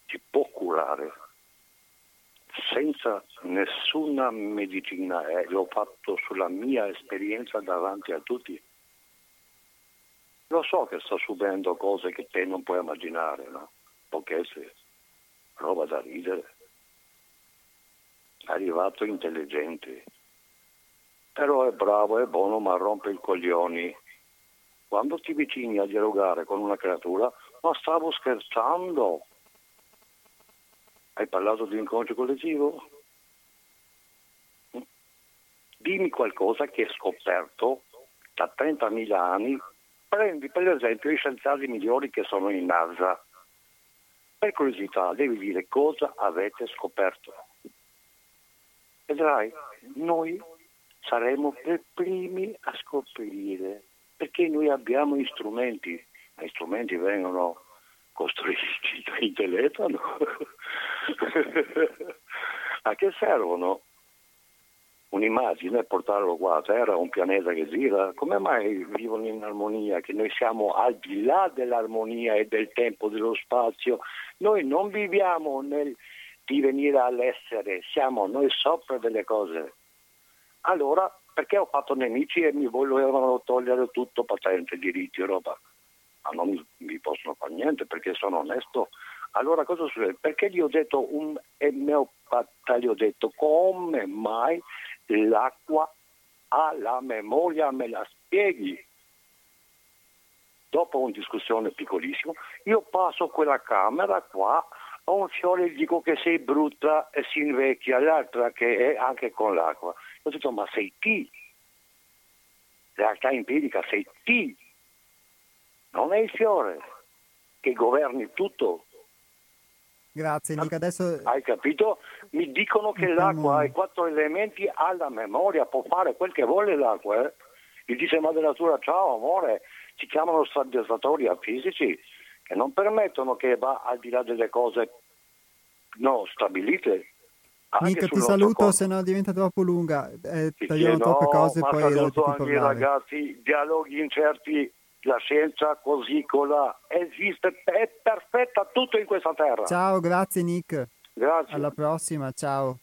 Ti può curare senza nessuna medicina, eh? L'ho fatto sulla mia esperienza davanti a tutti. Lo so che sto subendo cose che te non puoi immaginare, no? Pochezze, roba da ridere. Arrivato intelligente, però è bravo, è buono, ma rompe i coglioni. Quando ti vicini a dialogare con una creatura, ma stavo scherzando. Hai parlato di inconscio collettivo? Dimmi qualcosa che è scoperto da trentamila anni. Prendi per esempio i scienziati migliori che sono in NASA. Per curiosità devi dire cosa avete scoperto. Vedrai, noi saremo per primi a scoprire, perché noi abbiamo gli strumenti, ma gli strumenti vengono costruiti dai telefoni. A che servono? Un'immagine, portarlo qua a terra, un pianeta che gira, come mai vivono in armonia, che noi siamo al di là dell'armonia e del tempo, dello spazio, noi non viviamo nel divenire all'essere, siamo noi sopra delle cose. Allora, perché ho fatto nemici e mi volevano togliere tutto, patente, diritti e roba? Ma non mi possono fare niente perché sono onesto. Allora cosa succede? Perché gli ho detto, un emeopata gli ho detto, come mai l'acqua ha la memoria, me la spieghi? Dopo una discussione piccolissima, io passo quella camera qua, a un fiore gli dico che sei brutta e si invecchia, l'altra che è anche con l'acqua. Ho detto, ma sei ti, realtà empirica, sei ti, non è il fiore che governi tutto. Grazie Luca, adesso... Hai capito? Mi dicono che Stiamo... l'acqua ai quattro elementi ha la memoria, può fare quel che vuole l'acqua, eh? Gli dice madre natura, ciao amore, ci chiamano stabilizzatori fisici che non permettono che va al di là delle cose no stabilite. Mica ti saluto, corpo. Se no diventa troppo lunga, eh, sì, tagliamo sì, troppe no, cose ma poi saluto anche i ragazzi, dialoghi incerti, la scienza così colà esiste, è perfetta tutto in questa terra. Ciao, grazie Nick. Grazie. Alla prossima, ciao.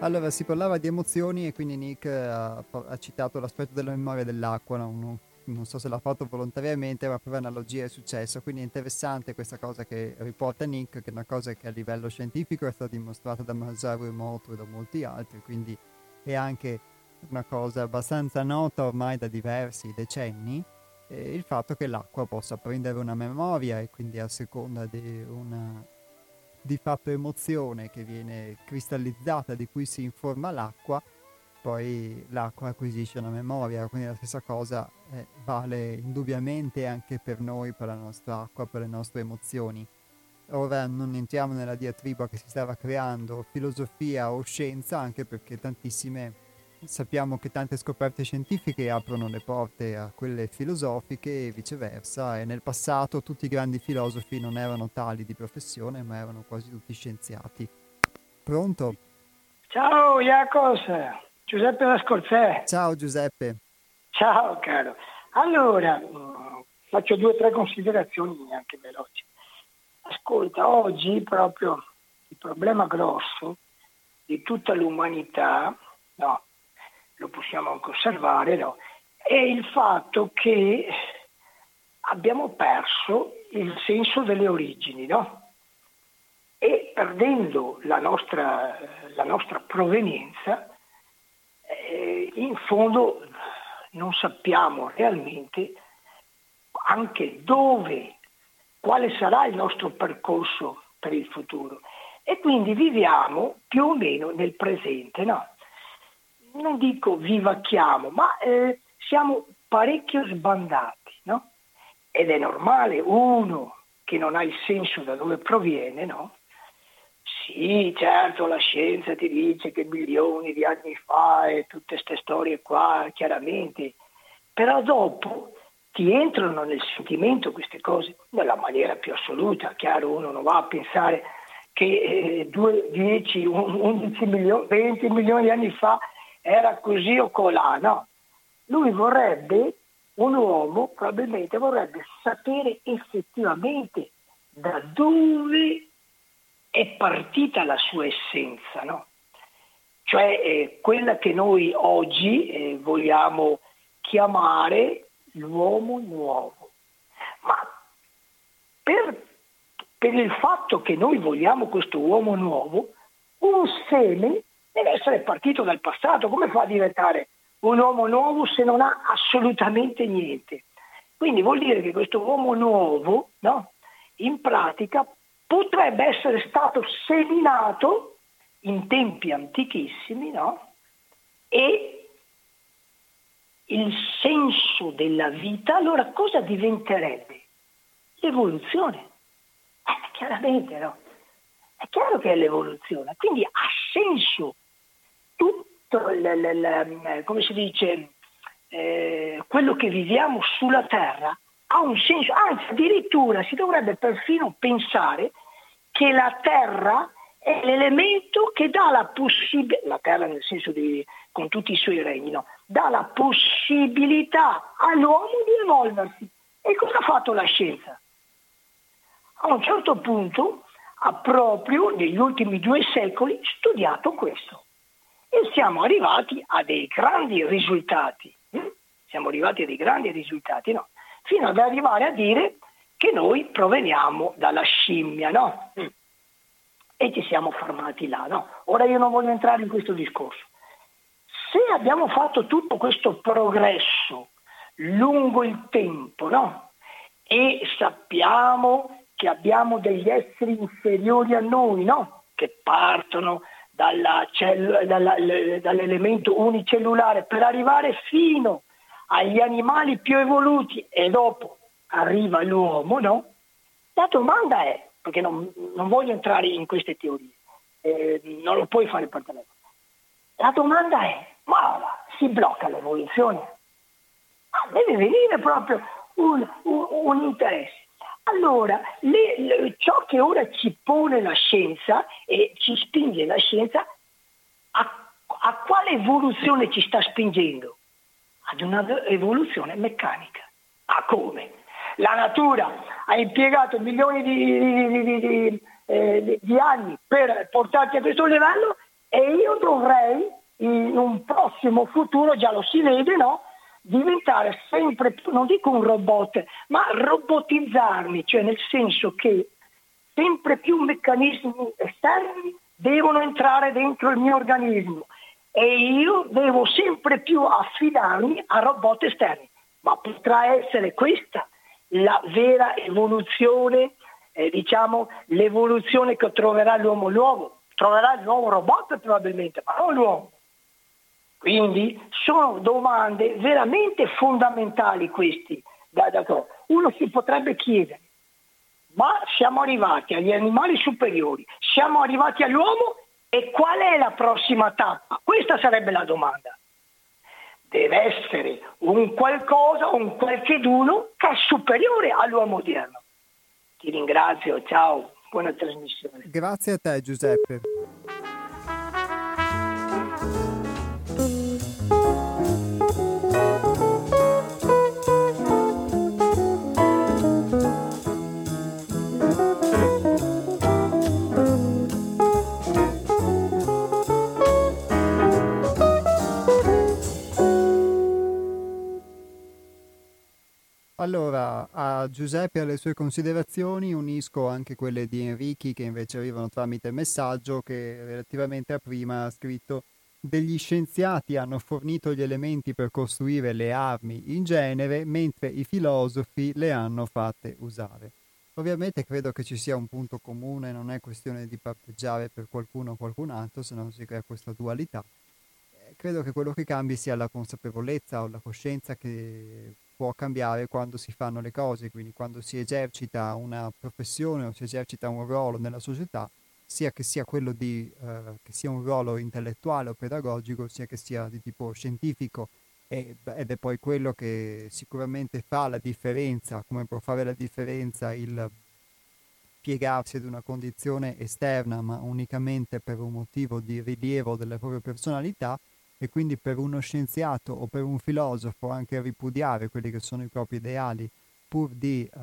Allora, si parlava di emozioni e quindi Nick ha, ha citato l'aspetto della memoria dell'acqua, no? Uno, non so se l'ha fatto volontariamente, ma per analogia è successo, quindi è interessante questa cosa che riporta Nick, che è una cosa che a livello scientifico è stata dimostrata da Masaru Emoto e da molti altri, quindi è anche una cosa abbastanza nota ormai da diversi decenni, eh, il fatto che l'acqua possa prendere una memoria e quindi a seconda di una di fatto emozione che viene cristallizzata, di cui si informa l'acqua, poi l'acqua acquisisce una memoria, quindi la stessa cosa eh, vale indubbiamente anche per noi, per la nostra acqua, per le nostre emozioni. Ora non entriamo nella diatriba che si stava creando, filosofia o scienza, anche perché tantissime, sappiamo che tante scoperte scientifiche aprono le porte a quelle filosofiche e viceversa, e nel passato tutti i grandi filosofi non erano tali di professione, ma erano quasi tutti scienziati. Pronto? Ciao Iacos! Giuseppe D'Ascorzè. Ciao Giuseppe. Ciao caro. Allora, faccio due o tre considerazioni anche veloci. Ascolta, oggi proprio il problema grosso di tutta l'umanità, no, lo possiamo anche osservare, no, è il fatto che abbiamo perso il senso delle origini, no? E perdendo la nostra, la nostra provenienza, in fondo non sappiamo realmente anche dove, quale sarà il nostro percorso per il futuro, e quindi viviamo più o meno nel presente, no? Non dico vivacchiamo, ma eh, siamo parecchio sbandati, no? Ed è normale, uno che non ha il senso da dove proviene, no? Sì, certo, la scienza ti dice che milioni di anni fa e tutte queste storie qua, chiaramente, però dopo ti entrano nel sentimento queste cose nella maniera più assoluta, chiaro, uno non va a pensare che eh, due, dieci, undici milioni, venti milioni di anni fa era così o colà, no? Lui vorrebbe, un uomo probabilmente vorrebbe sapere effettivamente da dove è partita la sua essenza, no? Cioè eh, quella che noi oggi eh, vogliamo chiamare l'uomo nuovo. Ma per, per il fatto che noi vogliamo questo uomo nuovo, un seme deve essere partito dal passato. Come fa a diventare un uomo nuovo se non ha assolutamente niente? Quindi vuol dire che questo uomo nuovo, no, in pratica potrebbe essere stato seminato in tempi antichissimi, no? E il senso della vita, allora cosa diventerebbe? L'evoluzione. Eh, chiaramente, no? È chiaro che è l'evoluzione. Quindi ha senso tutto, il, il, il, come si dice, eh, quello che viviamo sulla Terra ha un senso, anzi addirittura si dovrebbe perfino pensare che la Terra è l'elemento che dà la possibilità, la Terra nel senso di, con tutti i suoi regni, no? Dà la possibilità all'uomo di evolversi. E cosa ha fatto la scienza? A un certo punto ha proprio negli ultimi due secoli studiato questo e siamo arrivati a dei grandi risultati, hm? siamo arrivati a dei grandi risultati, no? Fino ad arrivare a dire che noi proveniamo dalla scimmia, no? E ci siamo fermati là, no? Ora io non voglio entrare in questo discorso. Se abbiamo fatto tutto questo progresso lungo il tempo, no? E sappiamo che abbiamo degli esseri inferiori a noi, no? Che partono dalla cell- dalla, l- dall'elemento unicellulare per arrivare fino agli animali più evoluti e dopo arriva l'uomo, no? La domanda è, perché non, non voglio entrare in queste teorie, eh, non lo puoi fare per telefono, la domanda è, ma si blocca l'evoluzione? Ah, deve venire proprio un, un, un interesse. Allora, le, le, ciò che ora ci pone la scienza e ci spinge la scienza, a, a quale evoluzione ci sta spingendo? Ad una evoluzione meccanica. Ah, come? La natura ha impiegato milioni di, di, di, di, eh, di anni per portarti a questo livello e io dovrei in un prossimo futuro, già lo si vede, no? Diventare sempre più, non dico un robot, ma robotizzarmi, cioè nel senso che sempre più meccanismi esterni devono entrare dentro il mio organismo. E io devo sempre più affidarmi a robot esterni. Ma potrà essere questa la vera evoluzione, eh, diciamo l'evoluzione che troverà l'uomo nuovo? Troverà il nuovo robot probabilmente, ma non l'uomo. Quindi sono domande veramente fondamentali questi. Uno si potrebbe chiedere, ma siamo arrivati agli animali superiori, siamo arrivati all'uomo? E qual è la prossima tappa? Questa sarebbe la domanda. Deve essere un qualcosa, un qualcheduno che è superiore all'uomo odierno. Ti ringrazio, ciao, buona trasmissione. Grazie a te, Giuseppe. Allora, a Giuseppe e alle sue considerazioni unisco anche quelle di Enrichi, che invece arrivano tramite messaggio, che relativamente a prima ha scritto: degli scienziati hanno fornito gli elementi per costruire le armi in genere, mentre i filosofi le hanno fatte usare. Ovviamente credo che ci sia un punto comune, non è questione di parteggiare per qualcuno o qualcun altro, se no si crea questa dualità. Eh, credo che quello che cambi sia la consapevolezza o la coscienza che può cambiare quando si fanno le cose, quindi quando si esercita una professione o si esercita un ruolo nella società, sia che sia quello di eh, che sia un ruolo intellettuale o pedagogico, sia che sia di tipo scientifico, e, ed è poi quello che sicuramente fa la differenza, come può fare la differenza il piegarsi ad una condizione esterna ma unicamente per un motivo di rilievo della propria personalità. E quindi per uno scienziato o per un filosofo anche ripudiare quelli che sono i propri ideali pur di uh,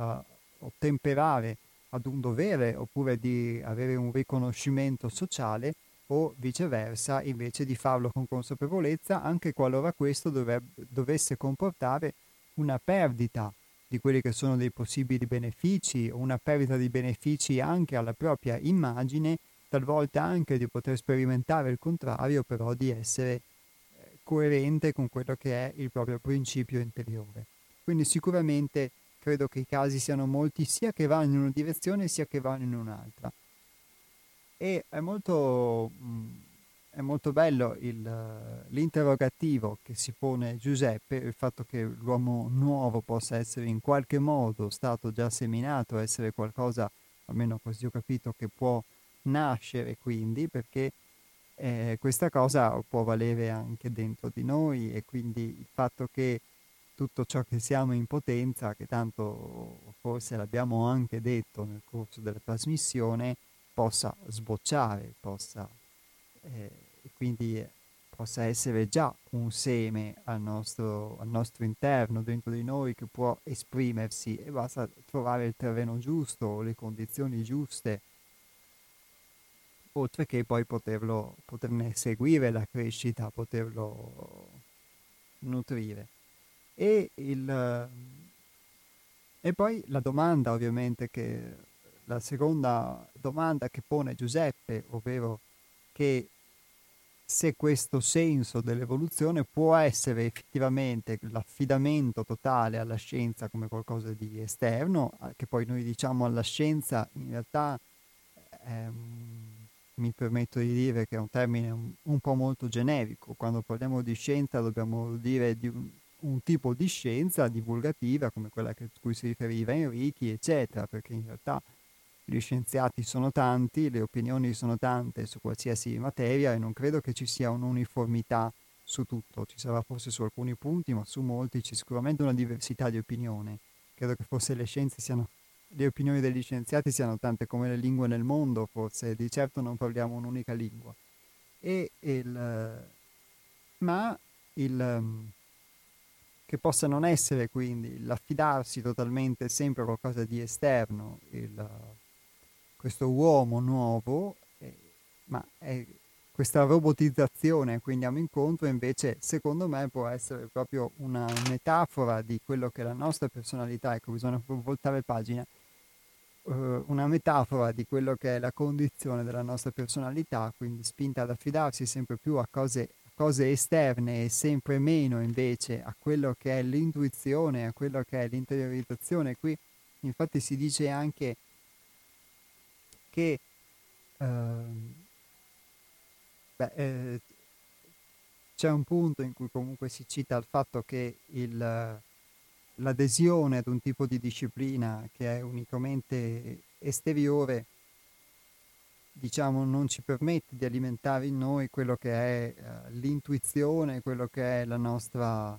ottemperare ad un dovere oppure di avere un riconoscimento sociale, o viceversa invece di farlo con consapevolezza anche qualora questo dovrebbe, dovesse comportare una perdita di quelli che sono dei possibili benefici, o una perdita di benefici anche alla propria immagine talvolta anche di poter sperimentare il contrario, però di essere coerente con quello che è il proprio principio interiore. Quindi sicuramente credo che i casi siano molti, sia che vanno in una direzione sia che vanno in un'altra. E è molto, è molto bello il, l'interrogativo che si pone Giuseppe, il fatto che l'uomo nuovo possa essere in qualche modo stato già seminato, essere qualcosa, almeno così ho capito, che può nascere, quindi, perché eh, questa cosa può valere anche dentro di noi, e quindi il fatto che tutto ciò che siamo in potenza, che tanto forse l'abbiamo anche detto nel corso della trasmissione, possa sbocciare, possa eh, quindi possa essere già un seme al nostro, al nostro interno, dentro di noi, che può esprimersi, e basta trovare il terreno giusto, le condizioni giuste, oltre che poi poterlo, poterne seguire la crescita, poterlo nutrire. E, il, e poi la domanda, ovviamente, che... La seconda domanda che pone Giuseppe, ovvero che se questo senso dell'evoluzione può essere effettivamente l'affidamento totale alla scienza come qualcosa di esterno, che poi noi diciamo alla scienza, in realtà ehm, mi permetto di dire che è un termine un, un po' molto generico. Quando parliamo di scienza dobbiamo dire di un, un tipo di scienza divulgativa come quella a cui si riferiva Enrichi, eccetera, perché in realtà gli scienziati sono tanti, le opinioni sono tante su qualsiasi materia, e non credo che ci sia un'uniformità su tutto. Ci sarà forse su alcuni punti, ma su molti c'è sicuramente una diversità di opinione. Credo che forse le scienze siano, le opinioni degli scienziati siano tante come le lingue nel mondo, forse di certo non parliamo un'unica lingua. E il, ma il che possa non essere quindi l'affidarsi totalmente sempre a qualcosa di esterno, il questo uomo nuovo, eh, ma è questa robotizzazione a cui andiamo incontro, invece, secondo me, può essere proprio una metafora di quello che è la nostra personalità. Ecco, bisogna voltare pagina. Uh, una metafora di quello che è la condizione della nostra personalità, quindi spinta ad affidarsi sempre più a cose, cose esterne, e sempre meno invece a quello che è l'intuizione, a quello che è l'interiorizzazione. Qui, infatti, si dice anche che eh, beh, eh, c'è un punto in cui comunque si cita il fatto che il, l'adesione ad un tipo di disciplina che è unicamente esteriore, diciamo, non ci permette di alimentare in noi quello che è eh, l'intuizione, quello che è la nostra...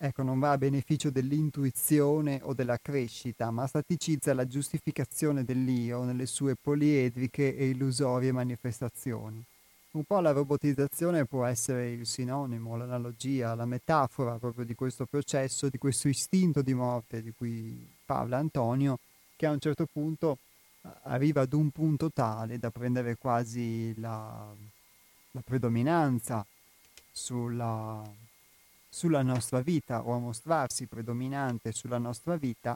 Ecco, non va a beneficio dell'intuizione o della crescita, ma staticizza la giustificazione dell'io nelle sue poliedriche e illusorie manifestazioni. Un po' la robotizzazione può essere il sinonimo, l'analogia, la metafora proprio di questo processo, di questo istinto di morte di cui parla Antonio, che a un certo punto arriva ad un punto tale da prendere quasi la, la predominanza sulla... sulla nostra vita, o a mostrarsi predominante sulla nostra vita,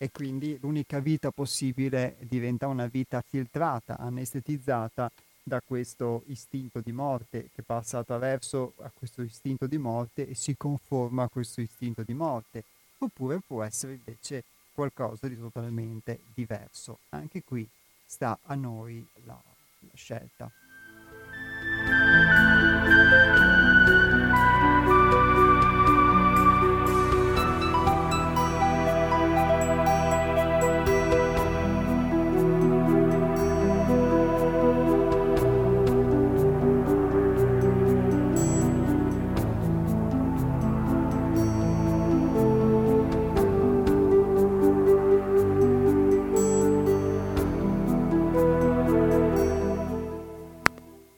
e quindi l'unica vita possibile diventa una vita filtrata, anestetizzata da questo istinto di morte, che passa attraverso a questo istinto di morte e si conforma a questo istinto di morte. Oppure può essere invece qualcosa di totalmente diverso. Anche qui sta a noi la, la scelta.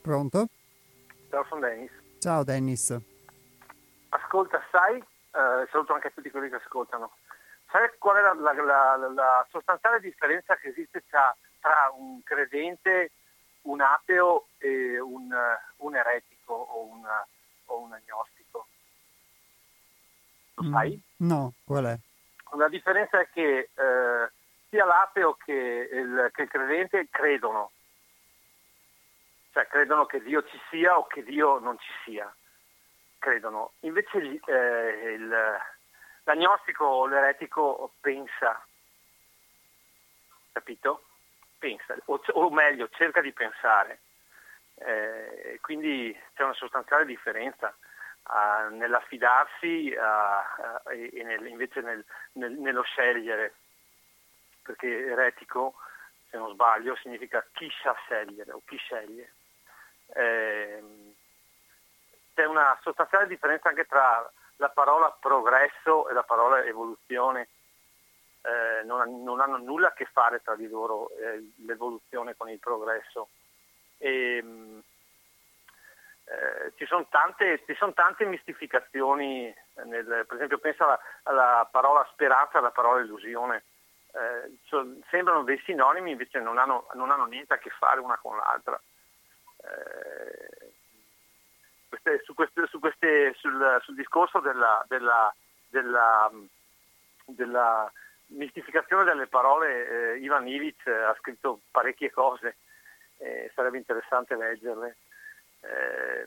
Pronto? Ciao, sono Dennis. Ciao Dennis. Ascolta, sai, eh, saluto anche tutti quelli che ascoltano. Sai qual è la, la, la, la sostanziale differenza che esiste tra, tra un credente, un ateo e un, un eretico o un, o un agnostico? Lo sai? Mm, no, qual è? La differenza è che eh, sia l'ateo che il, che il credente credono. cioè credono che Dio ci sia o che Dio non ci sia, credono. Invece eh, il, l'agnostico o l'eretico pensa, capito? Pensa, o, o meglio, cerca di pensare. Eh, quindi c'è una sostanziale differenza eh, nell'affidarsi eh, eh, e nel, invece nel, nel, nello scegliere, perché eretico, se non sbaglio, significa chi sa scegliere o chi sceglie. Eh, c'è una sostanziale differenza anche tra la parola progresso e la parola evoluzione. Eh, non, non hanno nulla a che fare tra di loro eh, l'evoluzione con il progresso. E, eh, ci sono tante, ci sono tante mistificazioni, nel, per esempio pensa alla, alla parola speranza, alla parola illusione, eh, cioè, sembrano dei sinonimi, invece non hanno, non hanno niente a che fare una con l'altra. Eh, queste, su queste, su queste, sul, sul discorso della, della, della, della mistificazione delle parole, eh, Ivan Ivic ha scritto parecchie cose. Eh, sarebbe interessante leggerle. Eh,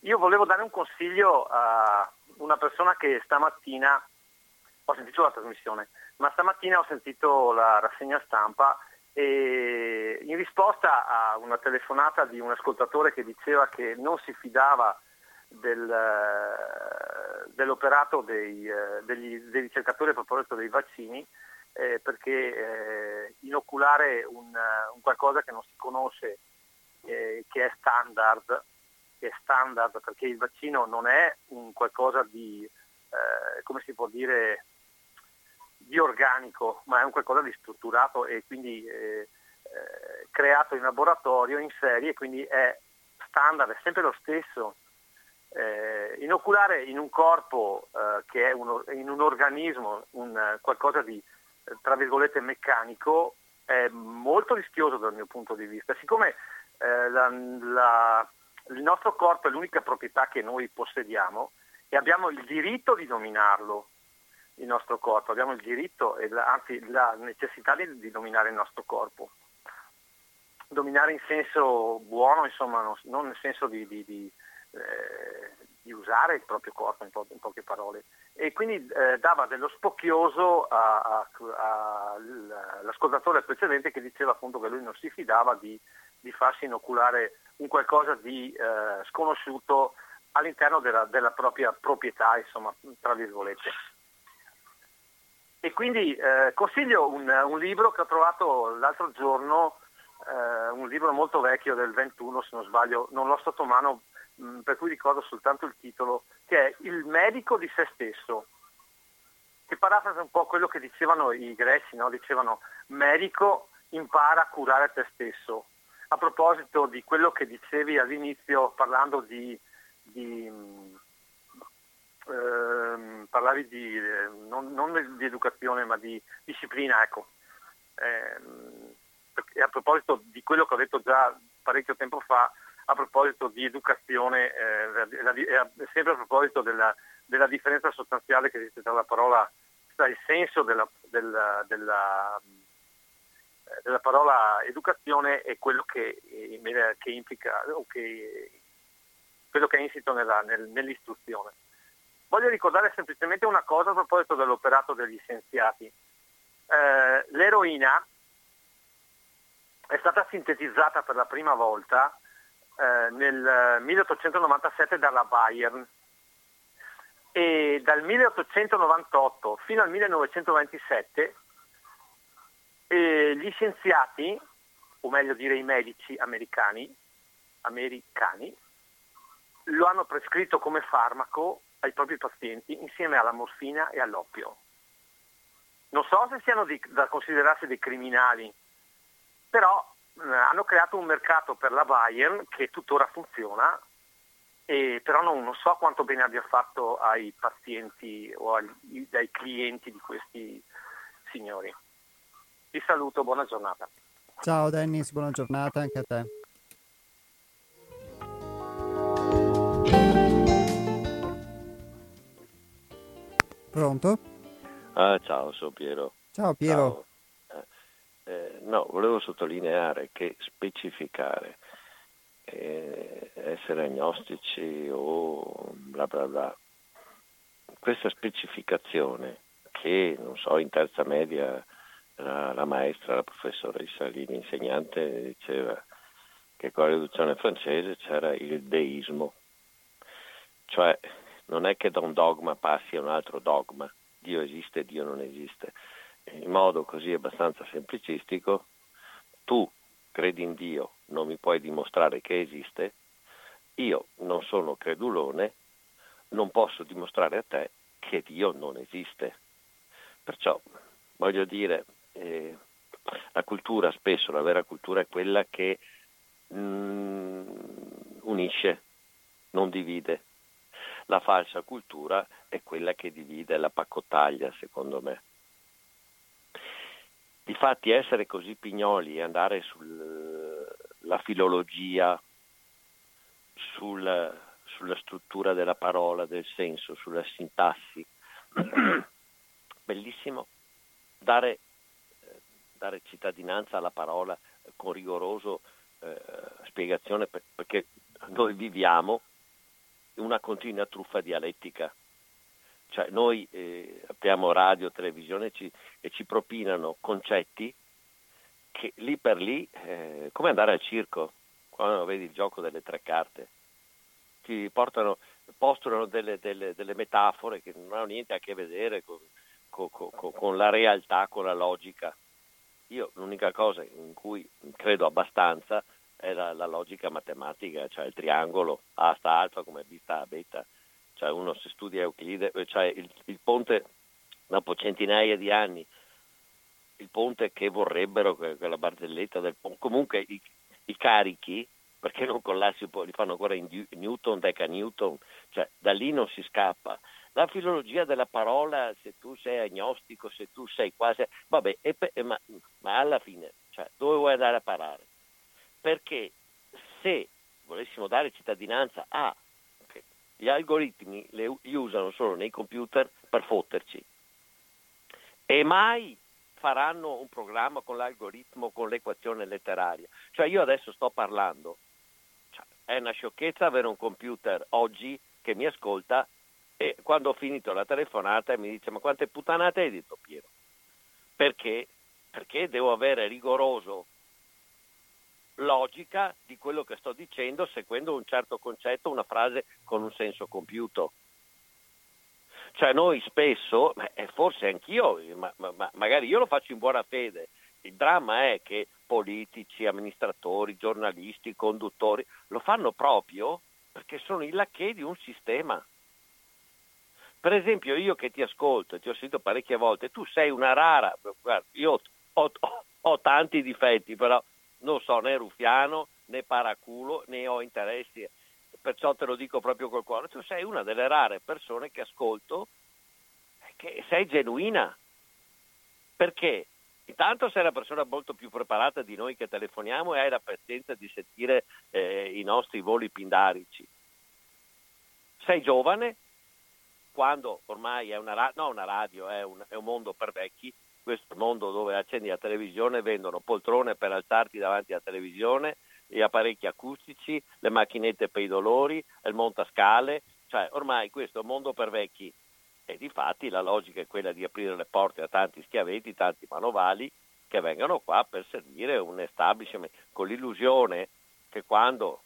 io volevo dare un consiglio a una persona che stamattina, ho sentito la trasmissione, ma stamattina ho sentito la rassegna stampa e in risposta a una telefonata di un ascoltatore che diceva che non si fidava del, dell'operato dei, degli, dei ricercatori a proposito dei vaccini, Eh, perché eh, inoculare un, un qualcosa che non si conosce, eh, che è standard, che è standard, perché il vaccino non è un qualcosa di, eh, come si può dire, di organico, ma è un qualcosa di strutturato e quindi eh, eh, creato in laboratorio, in serie, quindi è standard, è sempre lo stesso. Eh, inoculare in un corpo, eh, che è un, in un organismo, un qualcosa di tra virgolette meccanico, è molto rischioso dal mio punto di vista. Siccome eh, la, la, il nostro corpo è l'unica proprietà che noi possediamo e abbiamo il diritto di dominarlo, il nostro corpo, abbiamo il diritto e la, anzi la necessità di, di dominare il nostro corpo, dominare in senso buono, insomma, non, non nel senso di, di, di, eh, di usare il proprio corpo, in, po- in poche parole. E quindi eh, dava dello spocchioso a, a, a, all'ascoltatore precedente che diceva appunto che lui non si fidava di, di farsi inoculare un qualcosa di eh, sconosciuto all'interno della, della propria proprietà, insomma, tra virgolette. E quindi eh, consiglio un, un libro che ho trovato l'altro giorno, eh, un libro molto vecchio del ventuno, se non sbaglio, non l'ho sotto mano, per cui ricordo soltanto il titolo, che è Il medico di se stesso, che parafrasa un po' quello che dicevano i greci, no? Dicevano medico, impara a curare te stesso. A proposito di quello che dicevi all'inizio, parlando di, di eh, parlavi di non, non di educazione ma di disciplina, ecco, eh, e a proposito di quello che ho detto già parecchio tempo fa, a proposito di educazione, eh, la, la, sempre a proposito della, della differenza sostanziale che esiste tra la parola, tra il senso della, della, della, della parola educazione e quello che, che implica, o che, quello che è insito nella, nel, nell'istruzione. Voglio ricordare semplicemente una cosa a proposito dell'operato degli scienziati. Eh, l'eroina è stata sintetizzata per la prima volta nel milleottocentonovantasette dalla Bayer e dal milleottocentonovantotto fino al millenovecentoventisette eh, gli scienziati, o meglio dire i medici americani, americani lo hanno prescritto come farmaco ai propri pazienti insieme alla morfina e all'oppio. Non so se siano di, da considerarsi dei criminali, però hanno creato un mercato per la Bayer che tuttora funziona, e però non, non so quanto bene abbia fatto ai pazienti o agli, ai clienti di questi signori. Ti saluto, buona giornata. Ciao Dennis, buona giornata anche a te. Pronto? Ah, ciao, sono Piero. Ciao Piero. Ciao. Eh, no, volevo sottolineare che specificare eh, essere agnostici o bla bla bla. Questa specificazione che, non so, in terza media la, la maestra, la professoressa lì, l'insegnante, diceva che con la riduzione francese c'era il deismo, cioè non è che da un dogma passi a un altro dogma, Dio esiste, Dio non esiste, in modo così abbastanza semplicistico, tu credi in Dio, non mi puoi dimostrare che esiste, io non sono credulone, non posso dimostrare a te che Dio non esiste. Perciò, voglio dire, eh, la cultura spesso, la vera cultura è quella che mm, unisce, non divide. La falsa cultura è quella che divide, la paccotaglia, secondo me. Difatti essere così pignoli e andare sulla filologia, sul, sulla struttura della parola, del senso, sulla sintassi, bellissimo, dare, dare cittadinanza alla parola con rigoroso eh, spiegazione, perché noi viviamo una continua truffa dialettica, cioè noi eh, abbiamo radio, televisione ci, e ci propinano concetti che lì per lì, eh, come andare al circo, quando vedi il gioco delle tre carte, ti portano, postulano delle, delle, delle metafore che non hanno niente a che vedere con, con, con, con la realtà, con la logica. Io l'unica cosa in cui credo abbastanza è la, la logica matematica, cioè il triangolo A sta alfa come B sta beta, cioè uno si studia Euclide, cioè il, il ponte dopo centinaia di anni, il ponte che vorrebbero, quella barzelletta del ponte, comunque i, i carichi, perché non collassi, li fanno ancora in Newton, decanewton, cioè da lì non si scappa. La filologia della parola, se tu sei agnostico, se tu sei quasi, vabbè, e, e, ma, ma alla fine, cioè, dove vuoi andare a parare? Perché se volessimo dare cittadinanza a... gli algoritmi li usano solo nei computer per fotterci e mai faranno un programma con l'algoritmo, con l'equazione letteraria. Cioè io adesso sto parlando, cioè, è una sciocchezza avere un computer oggi che mi ascolta e quando ho finito la telefonata mi dice ma quante puttanate hai detto Piero? Perché? Perché devo avere rigoroso logica di quello che sto dicendo, seguendo un certo concetto, una frase con un senso compiuto. Cioè noi spesso, e forse anch'io, ma, ma, magari io lo faccio in buona fede, il dramma è che politici, amministratori, giornalisti, conduttori lo fanno proprio perché sono i lacchè di un sistema. Per esempio io che ti ascolto, ti ho sentito parecchie volte, tu sei una rara, guarda, io ho, ho, ho tanti difetti, però non so né ruffiano né paraculo né ho interessi, perciò te lo dico proprio col cuore, tu sei una delle rare persone che ascolto che sei genuina, perché intanto sei una persona molto più preparata di noi che telefoniamo e hai la pazienza di sentire eh, i nostri voli pindarici, sei giovane quando ormai è una, ra- no, una radio, è un, è un mondo per vecchi, questo mondo dove accendi la televisione, vendono poltrone per alzarti davanti alla televisione, gli apparecchi acustici, le macchinette per i dolori, il montascale, cioè ormai questo è un mondo per vecchi e difatti la logica è quella di aprire le porte a tanti schiavetti, tanti manovali che vengono qua per servire un establishment con l'illusione che quando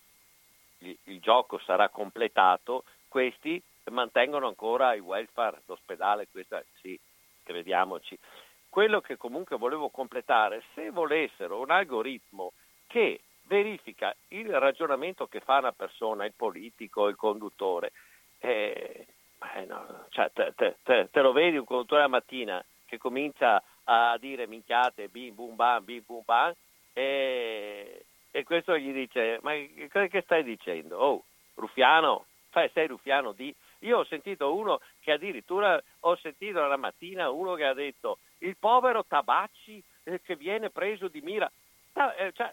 il, il gioco sarà completato questi mantengono ancora il welfare, l'ospedale, questa sì, crediamoci. Quello che comunque volevo completare, se volessero un algoritmo che verifica il ragionamento che fa una persona, il politico, il conduttore, eh, eh no, cioè te, te, te, te lo vedi un conduttore la mattina che comincia a dire minchiate, bim bum bam, bim bum bam, e, e questo gli dice, ma che, che stai dicendo? Oh, ruffiano, fai, sei ruffiano di... Io ho sentito uno che addirittura, ho sentito la mattina uno che ha detto il povero Tabacci eh, che viene preso di mira. Ta- eh, cioè,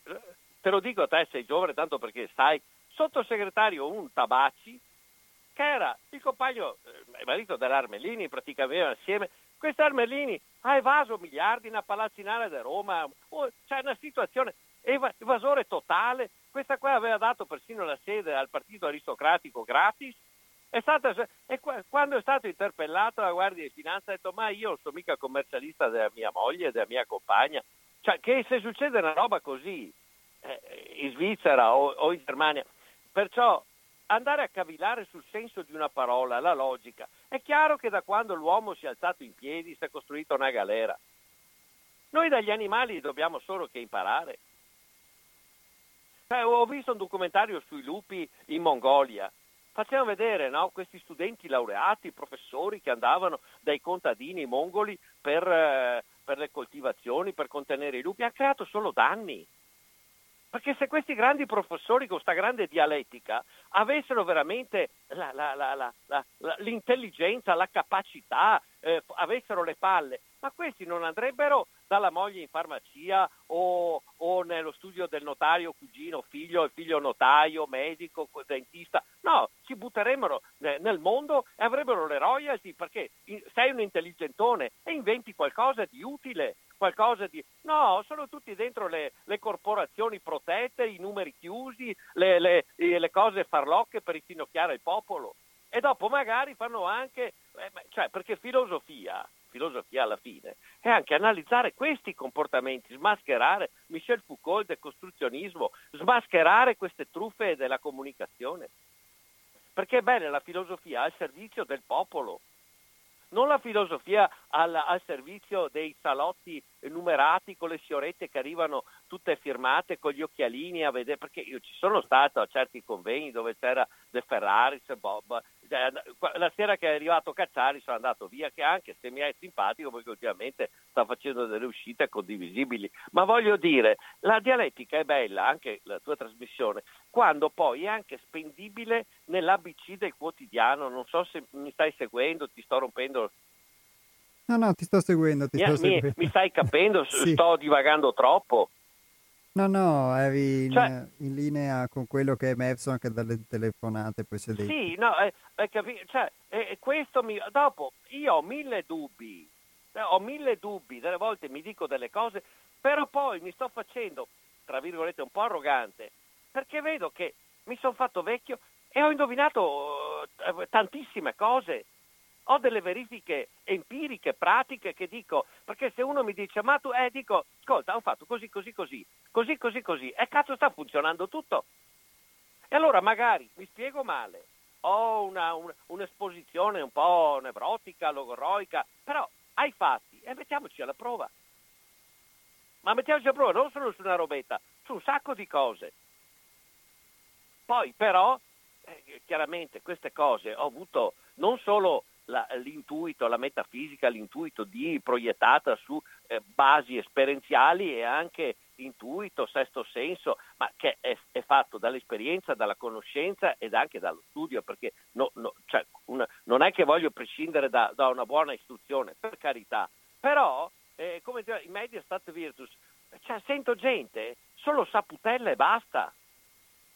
te lo dico a te, sei giovane, tanto perché sai, sottosegretario un Tabacci, che era il compagno, eh, il marito dell'Armellini, praticamente assieme, questo Armellini ha evaso miliardi nella palazzinale di Roma, oh, c'è cioè una situazione, ev- evasore totale, questa qua aveva dato persino la sede al partito aristocratico gratis, è stata, e quando è stato interpellato la Guardia di Finanza ha detto: ma io sono mica commercialista della mia moglie, della mia compagna, cioè che se succede una roba così eh, in Svizzera o, o in Germania, perciò andare a cavillare sul senso di una parola, la logica, è chiaro che da quando l'uomo si è alzato in piedi si è costruita una galera. Noi dagli animali dobbiamo solo che imparare. Cioè, ho visto un documentario sui lupi in Mongolia, facciamo vedere, no, questi studenti laureati, professori che andavano dai contadini mongoli per, eh, per le coltivazioni, per contenere i lupi, ha creato solo danni. Perché se questi grandi professori con sta grande dialettica avessero veramente la, la, la, la, la, la, l'intelligenza, la capacità, eh, avessero le palle, ma questi non andrebbero dalla moglie in farmacia o, o nello studio del notario, cugino, figlio, figlio notaio, medico, dentista. No, si butterebbero nel mondo e avrebbero le royalty, perché sei un intelligentone e inventi qualcosa di utile. Qualcosa di... No, sono tutti dentro le, le corporazioni protette, i numeri chiusi, le, le, le cose farlocche per infinocchiare il popolo. E dopo magari fanno anche... Cioè, perché filosofia, filosofia alla fine, è anche analizzare questi comportamenti, smascherare Michel Foucault, il decostruzionismo, smascherare queste truffe della comunicazione. Perché è bene la filosofia al servizio del popolo. Non la filosofia al, al servizio dei salotti numerati con le fiorette che arrivano tutte firmate con gli occhialini a vedere, perché io ci sono stato a certi convegni dove c'era De Ferraris, Bob, la sera che è arrivato Cacciari sono andato via, che anche se mi è simpatico perché ultimamente sta facendo delle uscite condivisibili, ma voglio dire, la dialettica è bella, anche la tua trasmissione, quando poi è anche spendibile nell'a bi ci del quotidiano. Non so se mi stai seguendo, ti sto rompendo. No, no, ti sto seguendo. Ti mi, sto seguendo. Mi, mi stai capendo? Sì. Sto divagando troppo? No, no, eri in, cioè, in linea con quello che è emerso anche dalle telefonate precedenti. Sì, no, eh, eh, capi- cioè, eh, questo mi... Dopo, io ho mille dubbi, eh, ho mille dubbi, delle volte mi dico delle cose, però poi mi sto facendo, tra virgolette, un po' arrogante, perché vedo che mi sono fatto vecchio e ho indovinato eh, tantissime cose. Ho delle verifiche empiriche, pratiche, che dico, perché se uno mi dice, ma tu, eh, dico, ascolta, hanno fatto così, così, così, così, così, così, e cazzo sta funzionando tutto. E allora magari mi spiego male, ho una, un, un'esposizione un po' nevrotica, logoroica, però ai fatti, e eh, mettiamoci alla prova. Ma mettiamoci alla prova, non solo su una robetta, su un sacco di cose. Poi però, eh, chiaramente queste cose ho avuto non solo... La, l'intuito, la metafisica, l'intuito di proiettata su eh, basi esperienziali e anche intuito, sesto senso, ma che è, è fatto dall'esperienza, dalla conoscenza ed anche dallo studio, perché no, no, cioè, una, non è che voglio prescindere da, da una buona istruzione, per carità, però eh, come dire, in media stat virtus, cioè, sento gente solo saputella e basta.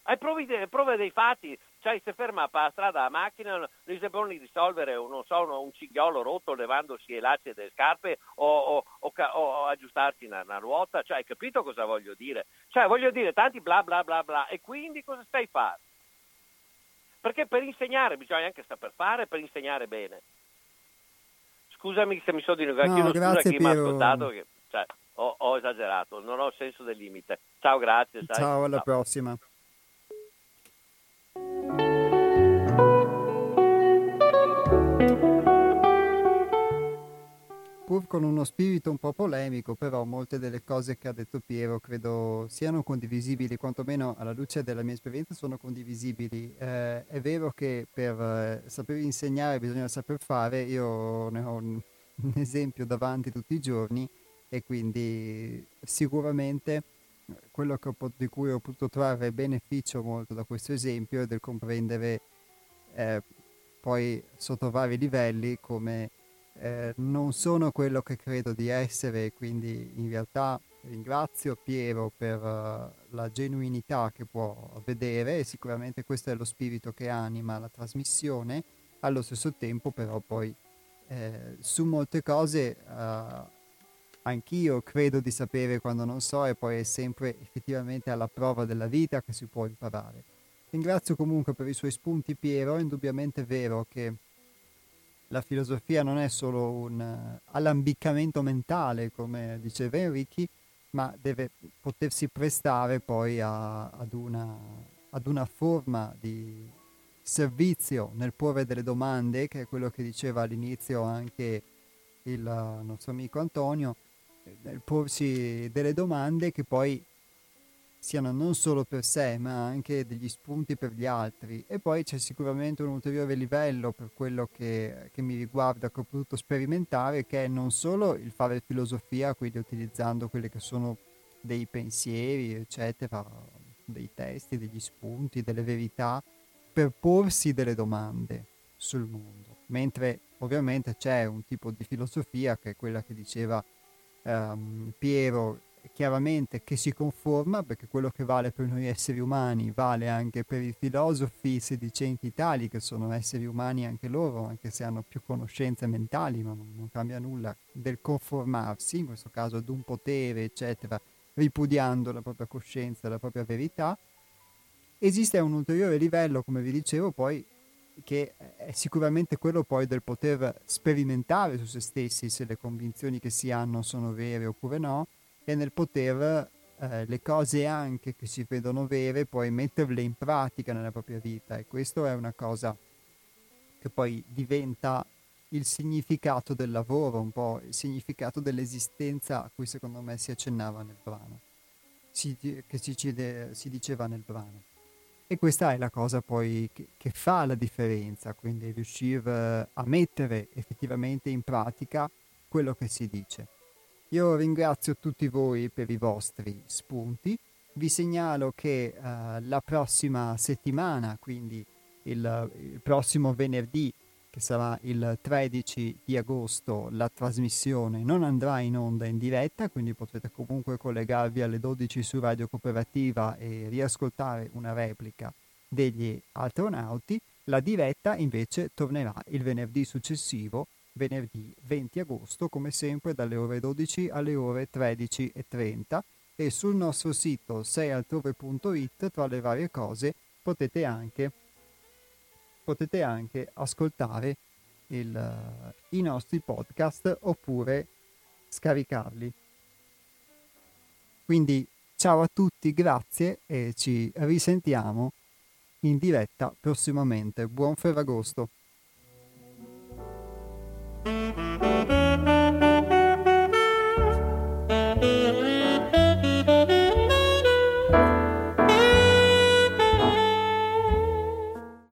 Hai prove, prove dei fatti, cioè se ferma per la strada la macchina, non si può risolvere non so, un cigliolo rotto levandosi le lacci delle scarpe o, o, o, o aggiustarsi una, una ruota, cioè hai capito cosa voglio dire? Cioè voglio dire tanti bla bla bla bla, e quindi cosa stai fare? Perché per insegnare bisogna anche saper fare, per insegnare bene. Scusami se mi sono dilucato, no, chiedo scusa a chi mi ha ascoltato, che, cioè, ho, ho esagerato, non ho senso del limite. Ciao, grazie. Ciao, ciao. Alla prossima. Pur con uno spirito un po' polemico, però molte delle cose che ha detto Piero credo siano condivisibili, quantomeno alla luce della mia esperienza sono condivisibili. Eh, è vero che per eh, saper insegnare bisogna saper fare, io ne ho un, un esempio davanti tutti i giorni, e quindi sicuramente quello che ho, di cui ho potuto trarre beneficio molto da questo esempio è del comprendere eh, poi sotto vari livelli come... Eh, non sono quello che credo di essere, quindi in realtà ringrazio Piero per uh, la genuinità che può vedere, e sicuramente questo è lo spirito che anima la trasmissione. Allo stesso tempo però poi eh, su molte cose uh, anch'io credo di sapere quando non so, e poi è sempre effettivamente alla prova della vita che si può imparare. Ringrazio comunque per i suoi spunti Piero, è indubbiamente vero che la filosofia non è solo un allambiccamento mentale, come diceva Enrichi, ma deve potersi prestare poi a, ad, una, ad una forma di servizio nel porre delle domande, che è quello che diceva all'inizio anche il nostro amico Antonio, nel porsi delle domande che poi siano non solo per sé ma anche degli spunti per gli altri. E poi c'è sicuramente un ulteriore livello, per quello che, che mi riguarda, che ho potuto sperimentare, che è non solo il fare filosofia, quindi utilizzando quelli che sono dei pensieri eccetera, dei testi, degli spunti, delle verità, per porsi delle domande sul mondo, mentre ovviamente c'è un tipo di filosofia che è quella che diceva ehm, Piero, chiaramente, che si conforma, perché quello che vale per noi esseri umani vale anche per i filosofi sedicenti tali, che sono esseri umani anche loro, anche se hanno più conoscenze mentali, ma non, non cambia nulla, del conformarsi, in questo caso ad un potere eccetera, ripudiando la propria coscienza, la propria verità. Esiste un ulteriore livello, come vi dicevo poi, che è sicuramente quello poi del poter sperimentare su se stessi se le convinzioni che si hanno sono vere oppure no, e nel poter eh, le cose anche che si vedono vere poi metterle in pratica nella propria vita. E questo è una cosa che poi diventa il significato del lavoro, un po' il significato dell'esistenza a cui secondo me si accennava nel brano, si, che si, si diceva nel brano. E questa è la cosa poi che, che fa la differenza, quindi riuscire a mettere effettivamente in pratica quello che si dice. Io ringrazio tutti voi per i vostri spunti, vi segnalo che eh, la prossima settimana, quindi il, il prossimo venerdì, che sarà il tredici di agosto, la trasmissione non andrà in onda in diretta, quindi potrete comunque collegarvi alle dodici su Radio Cooperativa e riascoltare una replica degli Astronauti. La diretta invece tornerà il venerdì successivo, venerdì venti agosto, come sempre dalle ore dodici alle ore tredici e trenta, e sul nostro sito sei altrove punto it, tra le varie cose, potete anche, potete anche ascoltare il, i nostri podcast oppure scaricarli. Quindi ciao a tutti, grazie, e ci risentiamo in diretta prossimamente. Buon Ferragosto!